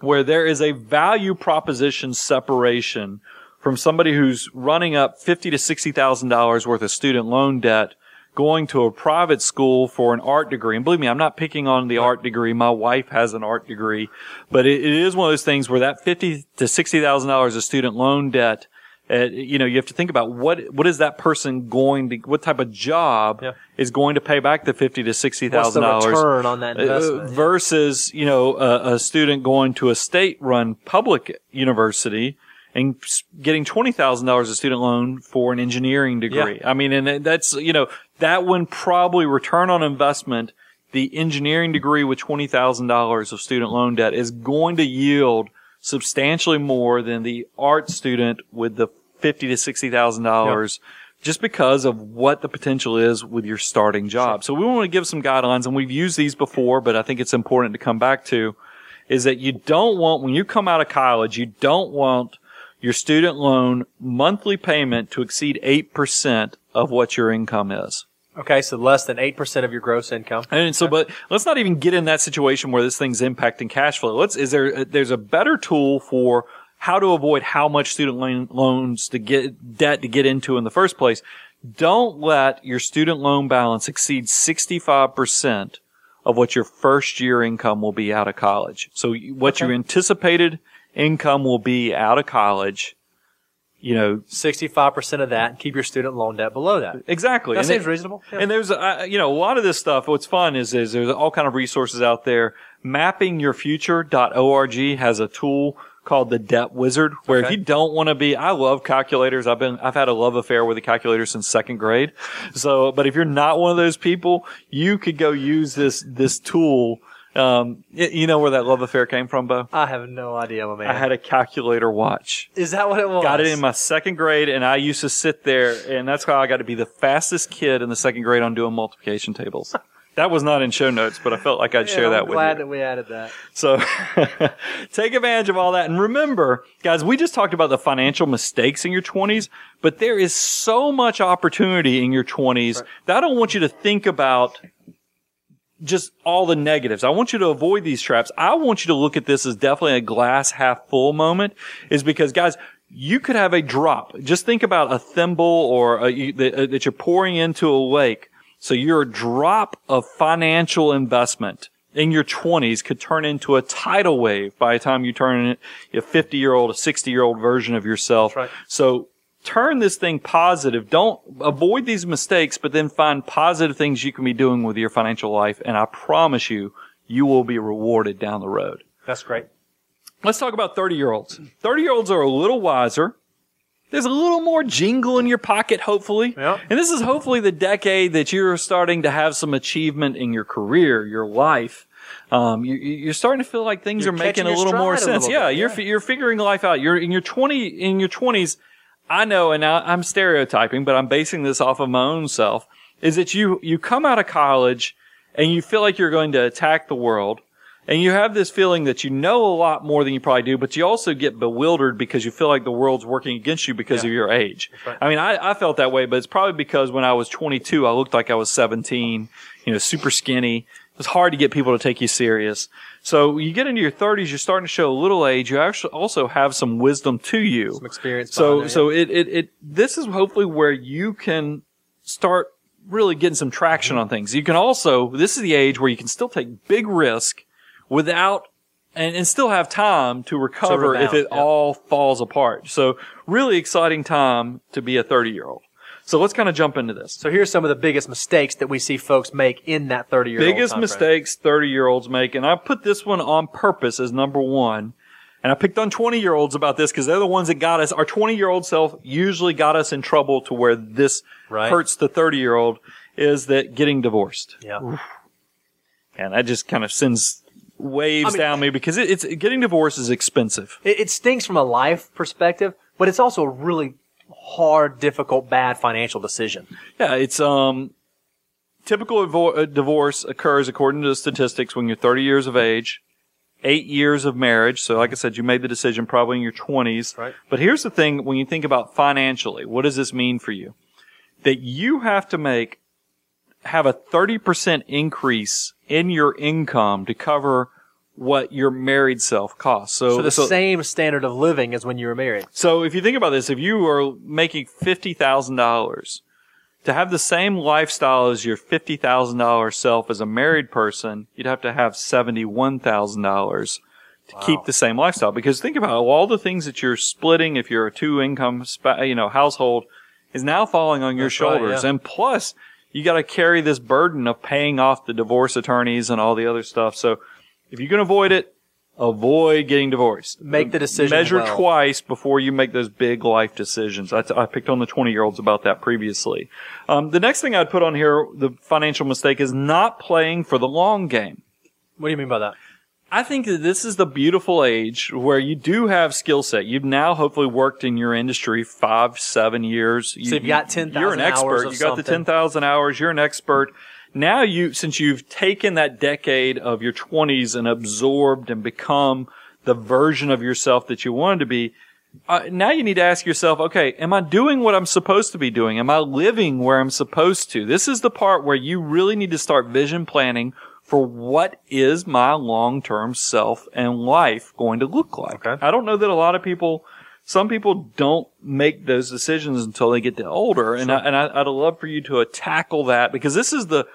where there is a value proposition separation from somebody who's running up fifty thousand to sixty thousand dollars worth of student loan debt going to a private school for an art degree. And believe me, I'm not picking on the art degree. My wife has an art degree. But it, it is one of those things where that fifty thousand to sixty thousand dollars of student loan debt, Uh, you know, you have to think about what what is that person going to, what type of job yeah. is going to pay back the fifty to sixty thousand dollars? What's the return on that investment? Uh, versus, you know, a, a student going to a state-run public university and getting twenty thousand dollars a student loan for an engineering degree. Yeah. I mean, and that's, you know, that one probably return on investment. The engineering degree with twenty thousand dollars of student loan debt is going to yield substantially more than the art student with the fifty to sixty thousand dollars, yep. just because of what the potential is with your starting job. Sure. So we want to give some guidelines, and we've used these before, but I think it's important to come back to, is that you don't want, when you come out of college, you don't want your student loan monthly payment to exceed eight percent of what your income is. Okay, so less than eight percent of your gross income. And so, but let's not even get in that situation where this thing's impacting cash flow. Let's, is there, there's a better tool for how to avoid how much student loan, loans to get, debt to get into in the first place. Don't let your student loan balance exceed sixty-five percent of what your first year income will be out of college. So what okay. your anticipated income will be out of college, you know, sixty-five percent of that, and keep your student loan debt below that. Exactly. That and seems it, reasonable. Yeah. And there's, uh, you know, a lot of this stuff. What's fun is, is there's all kind of resources out there. Mapping your future dot org has a tool called the Debt Wizard, where okay. if you don't want to be, I love calculators. I've been, I've had a love affair with a calculator since second grade. So, but if you're not one of those people, you could go use this, this tool. Um, you know where that love affair came from, Bo? I have no idea, my man. I had a calculator watch. Is that what it was? Got it in my second grade, and I used to sit there, and that's how I got to be the fastest kid in the second grade on doing multiplication tables. That was not in show notes, but I felt like I'd yeah, share I'm that with you. I'm glad that we added that. So take advantage of all that. And remember, guys, we just talked about the financial mistakes in your twenties, but there is so much opportunity in your twenties right. that I don't want you to think about just all the negatives. I want you to avoid these traps. I want you to look at this as definitely a glass half full moment, is because, guys, you could have a drop. Just think about a thimble or a, that you're pouring into a lake. So your drop of financial investment in your twenties could turn into a tidal wave by the time you turn a fifty-year-old, a sixty-year-old version of yourself. That's right. So turn this thing positive. Don't avoid these mistakes, but then find positive things you can be doing with your financial life. And I promise you, you will be rewarded down the road. That's great. Let's talk about thirty-year-olds. thirty-year-olds are a little wiser. There's a little more jingle in your pocket, hopefully. Yep. And this is hopefully the decade that you're starting to have some achievement in your career, your life. Um, you, you're starting to feel like things you're are making a little more sense. Little yeah, bit, you're yeah. you're figuring life out. You're in your twenty in your twenties. I know, and I, I'm stereotyping, but I'm basing this off of my own self, is that you, you come out of college and you feel like you're going to attack the world, and you have this feeling that you know a lot more than you probably do, but you also get bewildered because you feel like the world's working against you because yeah. of your age. Right. I mean, I, I felt that way, but it's probably because when I was twenty-two, I looked like I was seventeen, you know, super skinny. It was hard to get people to take you serious. So you get into your thirties, you're starting to show a little age. You actually also have some wisdom to you. Some experience. So, it. so it, it, it, this is hopefully where you can start really getting some traction mm-hmm. on things. You can also, this is the age where you can still take big risk without, and, and still have time to recover so if it yep. all falls apart. So really exciting time to be a thirty-year-old. So let's kind of jump into this. So here's some of the biggest mistakes that we see folks make in that thirty-year-old. Biggest mistakes thirty-year-olds make, and I put this one on purpose as number one. And I picked on twenty-year-olds about this because they're the ones that got us. Our twenty-year-old self usually got us in trouble to where this right. hurts the thirty-year-old, is that getting divorced. Yeah. And that just kind of sends waves I mean, down me because it, it's getting divorced is expensive. It, it stinks from a life perspective, but it's also really hard, difficult, bad financial decision. Yeah, it's um typical avo- divorce occurs according to the statistics when you're thirty years of age, eight years of marriage. So like I said, you made the decision probably in your twenties. Right. But here's the thing, when you think about financially, what does this mean for you? That you have to make have a thirty percent increase in your income to cover what your married self costs. So, so the so, same standard of living as when you were married. So if you think about this, if you are making fifty thousand dollars, to have the same lifestyle as your fifty thousand dollars self as a married person, you'd have to have seventy-one thousand dollars to wow. keep the same lifestyle. Because think about all the things that you're splitting if you're a two-income sp- you know, household is now falling on your That's shoulders. Right, yeah. And plus, you got to carry this burden of paying off the divorce attorneys and all the other stuff. So if you can avoid it, avoid getting divorced. Make the decision. Measure well. twice before you make those big life decisions. I, t- I picked on the twenty-year-olds about that previously. Um, the next thing I'd put on here, the financial mistake, is not playing for the long game. What do you mean by that? I think that this is the beautiful age where you do have skill set. You've now hopefully worked in your industry five, seven years. You, so you've got ten thousand hours. You're an expert. You got something. The ten thousand hours. You're an expert. Now you, since you've taken that decade of your twenties and absorbed and become the version of yourself that you wanted to be, uh, now you need to ask yourself, okay, am I doing what I'm supposed to be doing? Am I living where I'm supposed to? This is the part where you really need to start vision planning for what is my long-term self and life going to look like. Okay. I don't know that a lot of people, some people don't make those decisions until they get older. And, sure. I, and I, I'd love for you to uh, tackle that because this is the,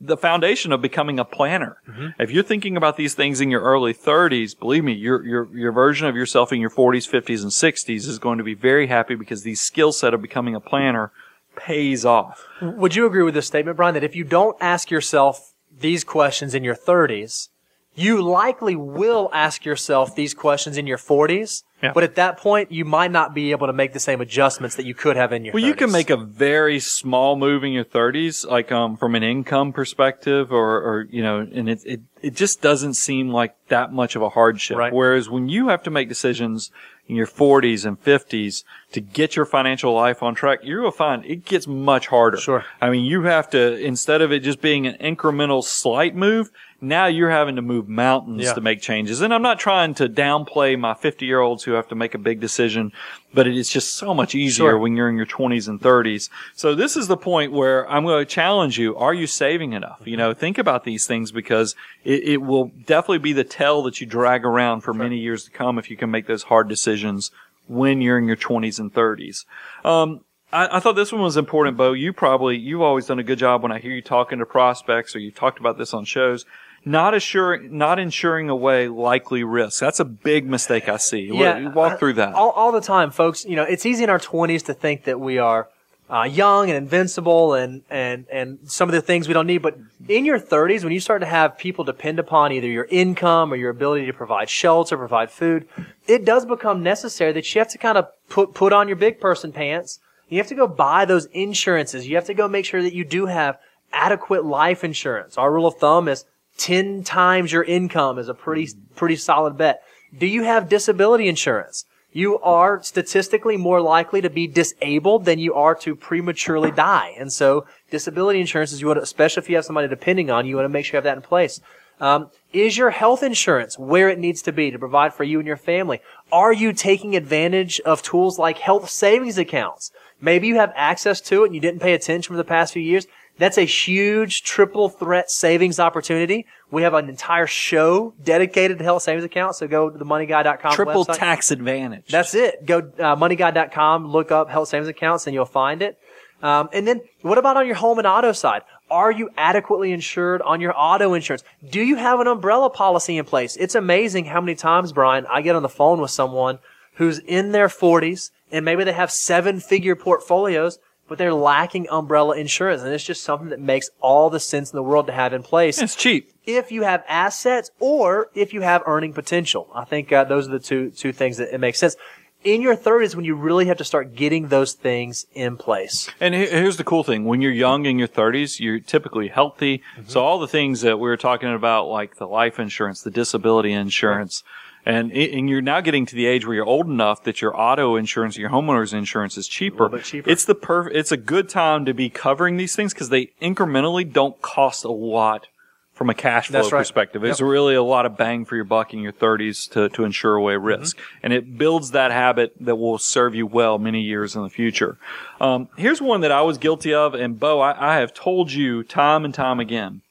the foundation of becoming a planner. Mm-hmm. If you're thinking about these things in your early thirties, believe me, your, your, your version of yourself in your forties, fifties, and sixties is going to be very happy because the skill set of becoming a planner pays off. Would you agree with this statement, Brian, that if you don't ask yourself these questions in your thirties, you likely will ask yourself these questions in your forties, yeah. but at that point, you might not be able to make the same adjustments that you could have in your well, thirties. Well, you can make a very small move in your thirties, like um, from an income perspective, or, or you know, and it, it it just doesn't seem like that much of a hardship. Right. Whereas when you have to make decisions in your forties and fifties to get your financial life on track, you will find it gets much harder. Sure. I mean, you have to, instead of it just being an incremental slight move, now you're having to move mountains yeah. to make changes. And I'm not trying to downplay my fifty-year-olds who have to make a big decision, but it's just so much easier sure. when you're in your twenties and thirties. So this is the point where I'm going to challenge you. Are you saving enough? You know, think about these things, because it, it will definitely be the tail that you drag around for sure. many years to come if you can make those hard decisions when you're in your twenties and thirties. Um, I, I thought this one was important, Bo. You probably, you've always done a good job when I hear you talking to prospects, or you've talked about this on shows. Not assuring, not insuring away likely risks. That's a big mistake I see. Yeah, walk through that. All, all the time, folks. You know, it's easy in our twenties to think that we are uh, young and invincible and, and, and some of the things we don't need. But in your thirties, when you start to have people depend upon either your income or your ability to provide shelter, provide food, it does become necessary that you have to kind of put, put on your big person pants. You have to go buy those insurances. You have to go make sure that you do have adequate life insurance. Our rule of thumb is ten times your income is a pretty pretty solid bet. Do you have disability insurance? You are statistically more likely to be disabled than you are to prematurely die. And so disability insurance is, you want to, especially if you have somebody depending on you, you want to make sure you have that in place. Um, is your health insurance where it needs to be to provide for you and your family? Are you taking advantage of tools like health savings accounts? Maybe you have access to it and you didn't pay attention for the past few years. That's a huge triple threat savings opportunity. We have an entire show dedicated to health savings accounts, so go to the money guy dot com Triple website. Tax advantage. That's it. Go uh, money guy dot com, look up health savings accounts, and you'll find it. Um, and then what about on your home and auto side? Are you adequately insured on your auto insurance? Do you have an umbrella policy in place? It's amazing how many times, Brian, I get on the phone with someone who's in their forties, and maybe they have seven-figure portfolios, but they're lacking umbrella insurance, and it's just something that makes all the sense in the world to have in place. It's cheap. If you have assets or if you have earning potential. I think uh, those are the two two things that it makes sense. In your thirties, when you really have to start getting those things in place. And here's the cool thing. When you're young in your thirties, you're typically healthy. Mm-hmm. So all the things that we were talking about, like the life insurance, the disability insurance, right. And, and you're now getting to the age where you're old enough that your auto insurance, your homeowner's insurance is cheaper. A little bit cheaper. It's the perfect, it's a good time to be covering these things because they incrementally don't cost a lot from a cash flow That's right. perspective. Yep. It's really a lot of bang for your buck in your thirties to, to insure away risk. Mm-hmm. And it builds that habit that will serve you well many years in the future. Um, here's one that I was guilty of, and Bo, I, I have told you time and time again.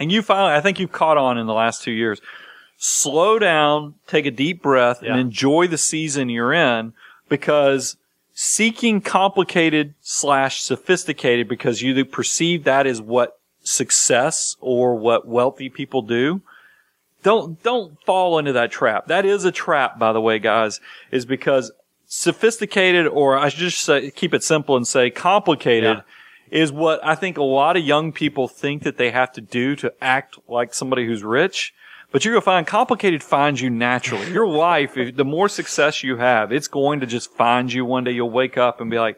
And you finally, I think you've caught on in the last two years. Slow down, take a deep breath, yeah. and enjoy the season you're in, because seeking complicated slash sophisticated because you perceive that is what success or what wealthy people do. Don't, don't fall into that trap. That is a trap, by the way, guys, is because sophisticated, or I should just say, keep it simple and say complicated. Yeah. Is what I think a lot of young people think that they have to do to act like somebody who's rich. But you're going to find complicated finds you naturally. Your life, if, the more success you have, it's going to just find you one day. You'll wake up and be like,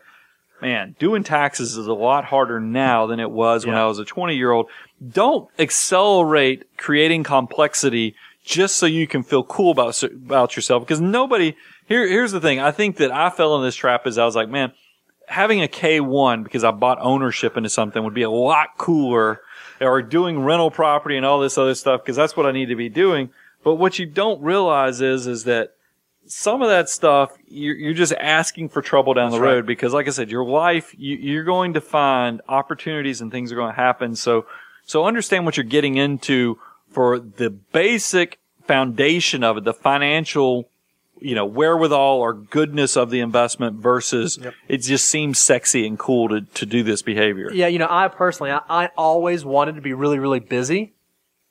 man, doing taxes is a lot harder now than it was yeah. when I was a twenty-year-old. Don't accelerate creating complexity just so you can feel cool about, about yourself. Because nobody – here, here's the thing. I think that I fell in this trap is I was like, man, having a K one because I bought ownership into something would be a lot cooler – or doing rental property and all this other stuff because that's what I need to be doing. But what you don't realize is is that some of that stuff, you're, you're just asking for trouble down that's the road right. because, like I said, your life, you, you're going to find opportunities and things are going to happen. So, so understand what you're getting into for the basic foundation of it, the financial, you know, wherewithal or goodness of the investment versus yep. it just seems sexy and cool to, to do this behavior. Yeah, you know, I personally, I, I always wanted to be really, really busy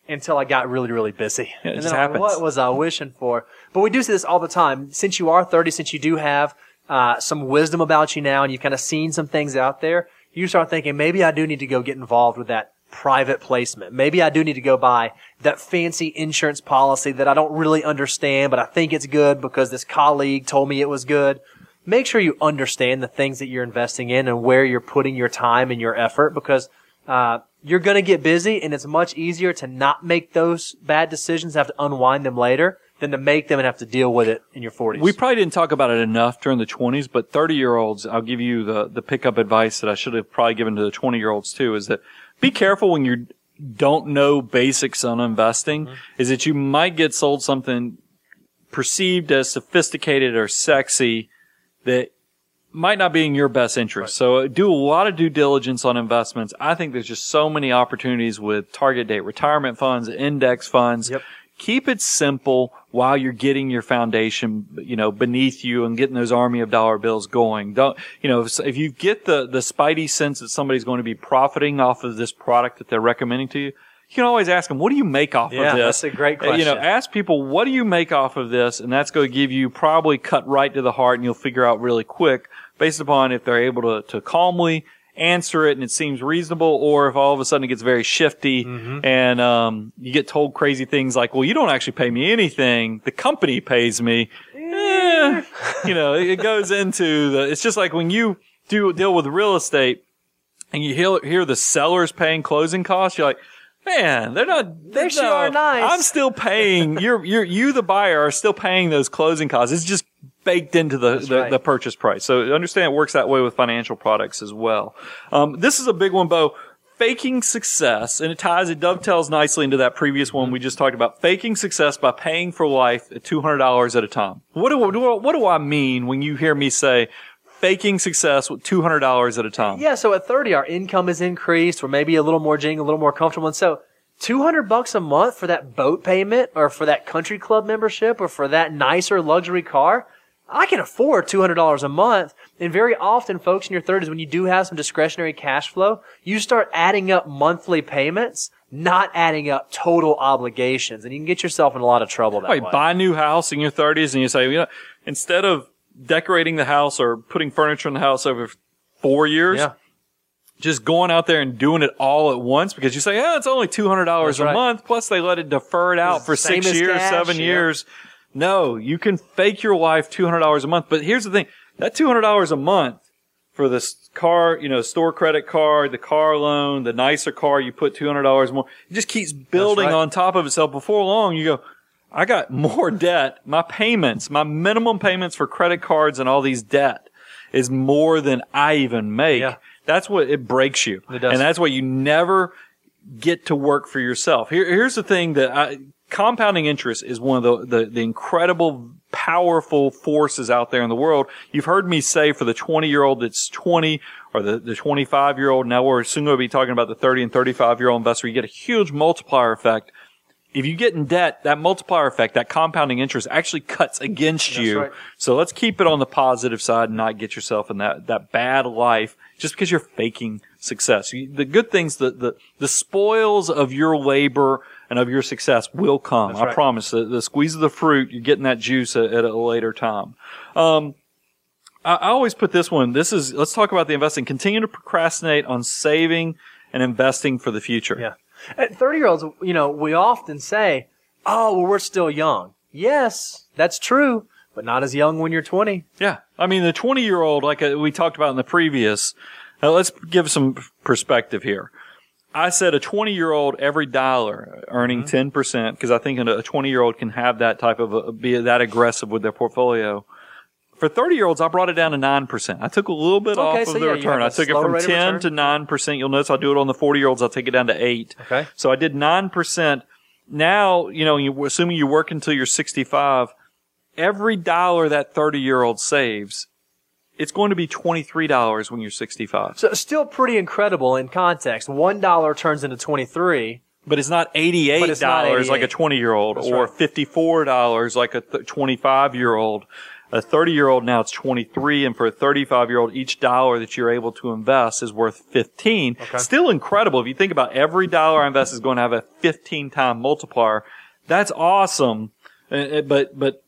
until I got really, really busy. Yeah, it and just then happens. Like, what was I wishing for? But we do see this all the time. Since you are thirty, since you do have uh, some wisdom about you now and you've kind of seen some things out there, you start thinking, maybe I do need to go get involved with that private placement. Maybe I do need to go buy that fancy insurance policy that I don't really understand, but I think it's good because this colleague told me it was good. Make sure you understand the things that you're investing in and where you're putting your time and your effort, because uh you're going to get busy, and it's much easier to not make those bad decisions, have to unwind them later, than to make them and have to deal with it in your forties. We probably didn't talk about it enough during the twenties, but thirty-year-olds, I'll give you the, the pickup advice that I should have probably given to the twenty-year-olds too, is that be careful when you don't know basics on investing, mm-hmm. is that you might get sold something perceived as sophisticated or sexy that might not be in your best interest. Right. So do a lot of due diligence on investments. I think there's just so many opportunities with target date retirement funds, index funds. Yep. Keep it simple while you're getting your foundation, you know, beneath you and getting those army of dollar bills going. Don't, you know, if, if you get the, the spidey sense that somebody's going to be profiting off of this product that they're recommending to you, you can always ask them, what do you make off yeah, of this? Yeah, that's a great question. You know, ask people, what do you make off of this? And that's going to give you probably cut right to the heart, and you'll figure out really quick based upon if they're able to, to calmly answer it and it seems reasonable, or if all of a sudden it gets very shifty mm-hmm. and um, you get told crazy things like, well, you don't actually pay me anything. The company pays me. eh, you know, it goes into the, it's just like when you do deal with real estate and you hear, hear the sellers paying closing costs, you're like, man, they're not. They sure are nice. I'm still paying. You're you're you the buyer are still paying those closing costs. It's just baked into the the, right. the purchase price. So understand it works that way with financial products as well. Um, this is a big one, Bo. Faking success, and it ties it dovetails nicely into that previous one we just talked about. Faking success by paying for life at two hundred dollars at a time. What do what do I mean when you hear me say faking success with two hundred dollars at a time? Yeah, so at thirty, our income is increased. We're maybe a little more jing, a little more comfortable. And so two hundred bucks a month for that boat payment or for that country club membership or for that nicer luxury car, I can afford two hundred dollars a month. And very often, folks in your thirties, when you do have some discretionary cash flow, you start adding up monthly payments, not adding up total obligations. And you can get yourself in a lot of trouble that way. Buy a new house in your thirties and you say, you know, instead of decorating the house or putting furniture in the house over four years, yeah. just going out there and doing it all at once, because you say, yeah, it's only two hundred dollars a right. month, plus they let it defer it out it's for six years, cash, seven yeah. years. No, you can fake your life two hundred dollars a month. But here's the thing, that two hundred dollars a month for this car, you know, store credit card, the car loan, the nicer car, you put two hundred dollars more, it just keeps building right. on top of itself. Before long, you go, I got more debt. My payments, my minimum payments for credit cards and all these debt is more than I even make. Yeah. That's what it breaks you. It does. And that's why you never get to work for yourself. Here, here's the thing that I, compounding interest is one of the, the, the incredible, powerful forces out there in the world. You've heard me say for the twenty year old that's twenty or the, the twenty-five year old. Now we're soon going to be talking about the thirty and thirty-five year old investor. You get a huge multiplier effect. If you get in debt, that multiplier effect, that compounding interest actually cuts against you. That's right. So let's keep it on the positive side and not get yourself in that, that bad life just because you're faking success. You, the good things, the, the, the spoils of your labor and of your success will come. That's right. I promise. The, the squeeze of the fruit, you're getting that juice at, at a later time. Um, I, I always put this one. This is, let's talk about the investing. Continue to procrastinate on saving and investing for the future. Yeah. At thirty-year-olds, you know, we often say, oh, well, we're still young. Yes, that's true, but not as young when you're twenty. Yeah. I mean, the twenty-year-old, like we talked about in the previous, now let's give some perspective here. I said a twenty-year-old every dollar earning mm-hmm. ten percent, because I think a twenty-year-old can have that type of, a, be that aggressive with their portfolio. For thirty-year-olds, I brought it down to nine percent. I took a little bit okay, off so of the yeah, return. I took it from ten to nine percent. You'll notice I do it on the forty-year-olds. I'll take it down to eight. Okay. So I did nine percent. Now, you know, you, assuming you work until you're sixty-five, every dollar that thirty-year-old saves, it's going to be twenty-three dollars when you're sixty-five. So it's still pretty incredible in context. one dollar turns into twenty-three. But it's not eighty-eight dollars it's not eighty-eight. Like a twenty-year-old That's or right. fifty-four dollars like a twenty-five-year-old. A thirty-year-old now it's twenty-three, and for a thirty-five-year-old, each dollar that you're able to invest is worth fifteen. Okay. Still incredible. If you think about every dollar I invest is going to have a fifteen-time multiplier. That's awesome. But but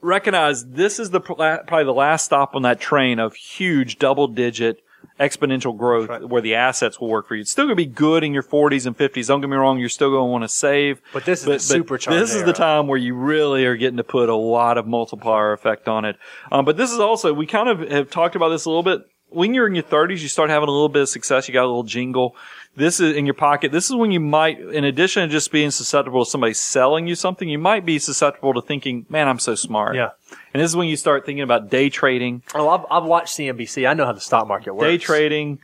recognize this is the probably the last stop on that train of huge double-digit exponential growth, right, where the assets will work for you. It's still going to be good in your forties and fifties. Don't get me wrong. You're still going to want to save. But this is but, the supercharged This era. is the time where you really are getting to put a lot of multiplier effect on it. Um, but this is also, we kind of have talked about this a little bit. When you're in your thirties, you start having a little bit of success. You got a little jingle. This is in your pocket. This is when you might, in addition to just being susceptible to somebody selling you something, you might be susceptible to thinking, man, I'm so smart. Yeah. And this is when you start thinking about day trading. Oh, I've, I've watched C N B C. I know how the stock market works. Day trading,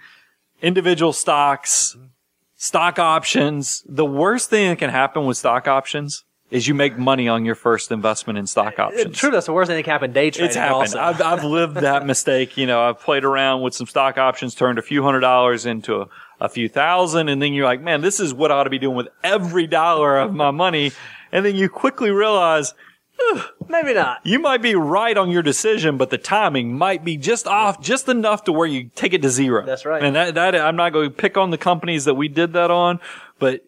individual stocks, mm-hmm. stock options. The worst thing that can happen with stock options is you make money on your first investment in stock options. It's true. That's the worst thing that happened day trading. It's happened. I've, I've lived that mistake. You know, I've played around with some stock options, turned a few hundred dollars into a, a few thousand. And then you're like, man, this is what I ought to be doing with every dollar of my money. And then you quickly realize, maybe not. You might be right on your decision, but the timing might be just off, just enough to where you take it to zero. That's right. And that, that I'm not going to pick on the companies that we did that on, but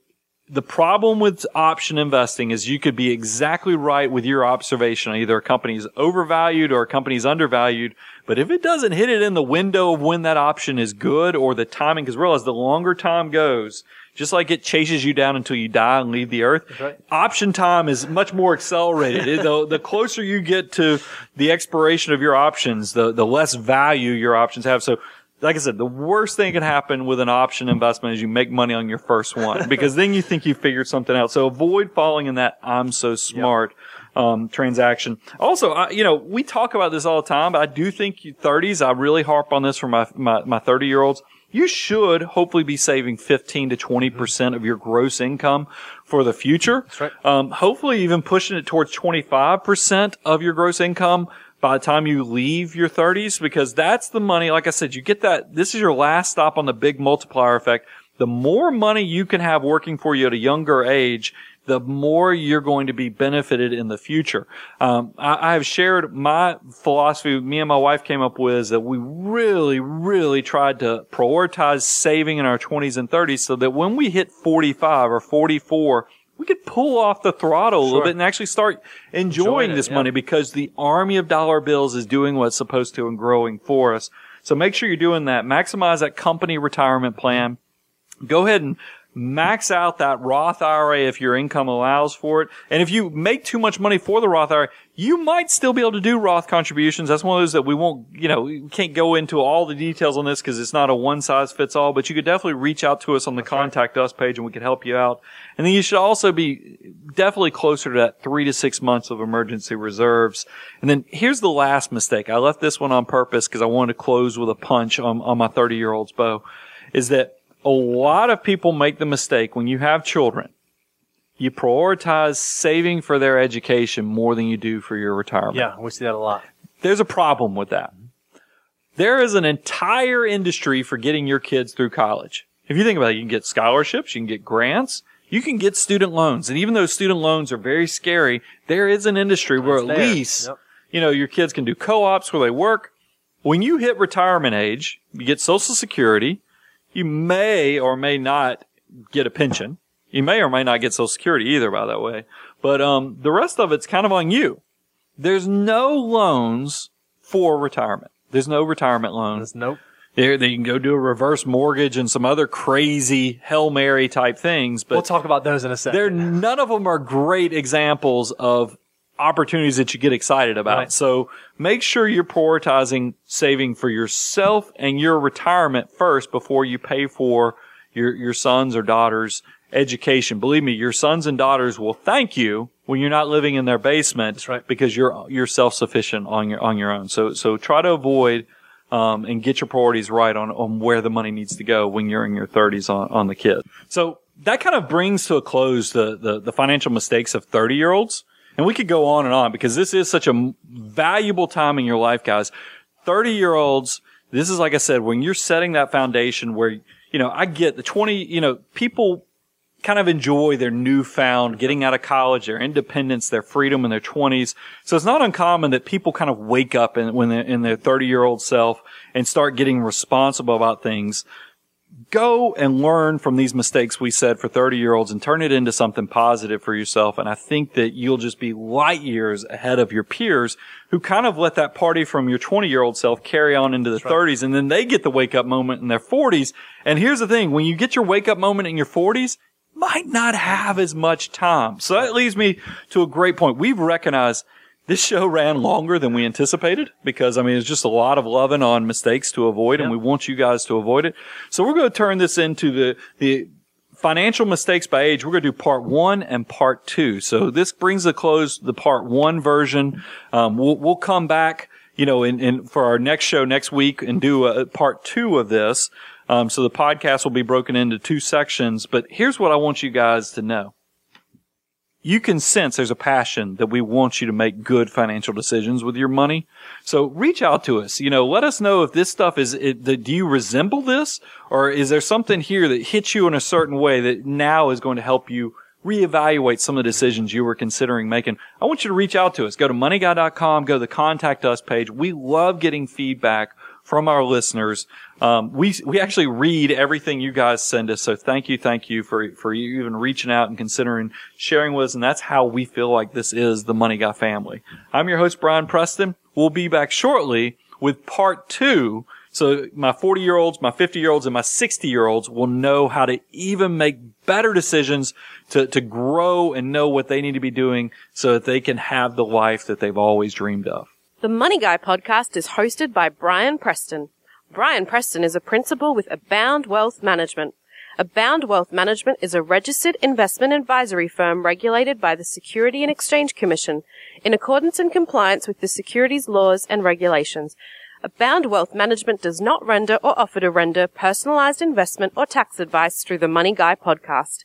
the problem with option investing is you could be exactly right with your observation. Either a company's overvalued or a company's undervalued. But if it doesn't hit it in the window of when that option is good or the timing, because realize the longer time goes, just like it chases you down until you die and leave the earth, right, option time is much more accelerated. it, the, the closer you get to the expiration of your options, the, the less value your options have. So, like I said, the worst thing that can happen with an option investment is you make money on your first one, because then you think you figured something out. So avoid falling in that I'm so smart yep. um transaction. Also, I, you know, we talk about this all the time, but I do think you thirties, I really harp on this for my, my, my thirty-year-olds. You should hopefully be saving fifteen to twenty percent of your gross income for the future. That's right. Um, hopefully even pushing it towards twenty-five percent of your gross income by the time you leave your thirties, because that's the money. Like I said, you get that. This is your last stop on the big multiplier effect. The more money you can have working for you at a younger age, the more you're going to be benefited in the future. Um, I, I have shared my philosophy. Me and my wife came up with is that we really, really tried to prioritize saving in our twenties and thirties so that when we hit forty-five or forty-four, we could pull off the throttle a sure. little bit and actually start enjoying, enjoying this it, yeah. money, because the army of dollar bills is doing what it's supposed to and growing for us. So make sure you're doing that. Maximize that company retirement plan. Go ahead and max out that Roth I R A if your income allows for it. And if you make too much money for the Roth I R A, you might still be able to do Roth contributions. That's one of those that we won't, you know, we can't go into all the details on this because it's not a one-size-fits-all, but you could definitely reach out to us on the That's Contact right. Us page and we could help you out. And then you should also be definitely closer to that three to six months of emergency reserves. And then here's the last mistake. I left this one on purpose because I wanted to close with a punch on, on my thirty-year-old's bow, is that a lot of people make the mistake when you have children, you prioritize saving for their education more than you do for your retirement. Yeah, we see that a lot. There's a problem with that. There is an entire industry for getting your kids through college. If you think about it, you can get scholarships, you can get grants, you can get student loans. And even though student loans are very scary, there is an industry where at least, yep. you know, your kids can do co-ops where they work. When you hit retirement age, you get Social Security. You may or may not get a pension. You may or may not get Social Security either, by the way. But um the rest of it's kind of on you. There's no loans for retirement. There's no retirement loans. Nope. There, they can go do a reverse mortgage and some other crazy Hail Mary type things. But we'll talk about those in a second. They're, none of them are great examples of opportunities that you get excited about. Right. So make sure you're prioritizing saving for yourself and your retirement first before you pay for your, your sons or daughters' education. Believe me, your sons and daughters will thank you when you're not living in their basement. That's right. Because you're, you're self-sufficient on your, on your own. So, so try to avoid, um, and get your priorities right on, on where the money needs to go when you're in your thirties on, on the kids. So that kind of brings to a close the, the, the financial mistakes of thirty-year-olds. And we could go on and on because this is such a valuable time in your life, guys. thirty-year-olds, this is, like I said, when you're setting that foundation where, you know, I get the twenty, you know, people kind of enjoy their newfound getting out of college, their independence, their freedom in their twenties. So it's not uncommon that people kind of wake up in, when they're in their thirty-year-old self and start getting responsible about things. go and learn from these mistakes we said for thirty-year-olds and turn it into something positive for yourself. And I think that you'll just be light years ahead of your peers who kind of let that party from your twenty-year-old self carry on into the That's thirties. Right. And then they get the wake-up moment in their forties. And here's the thing. When you get your wake-up moment in your forties, you might not have as much time. So that leads me to a great point. We've recognized this show ran longer than we anticipated because, I mean, it's just a lot of loving on mistakes to avoid, yep. and we want you guys to avoid it. So we're going to turn this into the, the financial mistakes by age. We're going to do part one and part two. So this brings to close the part one version. Um, we'll, we'll come back, you know, in, in, for our next show next week and do a, part two of this. Um, so the podcast will be broken into two sections, but here's what I want you guys to know. You can sense there's a passion that we want you to make good financial decisions with your money. So reach out to us. You know, let us know if this stuff is, it, the, do you resemble this? Or is there something here that hits you in a certain way that now is going to help you reevaluate some of the decisions you were considering making? I want you to reach out to us. Go to money guy dot com, go to the Contact Us page. We love getting feedback from our listeners. Um, we, we actually read everything you guys send us. So thank you. Thank you for, for you even reaching out and considering sharing with us. And that's how we feel like this is the Money Guy family. I'm your host, Brian Preston. We'll be back shortly with part two. So my forty year olds, my fifty year olds and my sixty year olds will know how to even make better decisions to, to grow and know what they need to be doing so that they can have the life that they've always dreamed of. The Money Guy podcast is hosted by Brian Preston. Brian Preston is a principal with Abound Wealth Management. Abound Wealth Management is a registered investment advisory firm regulated by the Securities and Exchange Commission in accordance and compliance with the securities laws and regulations. Abound Wealth Management does not render or offer to render personalized investment or tax advice through the Money Guy podcast.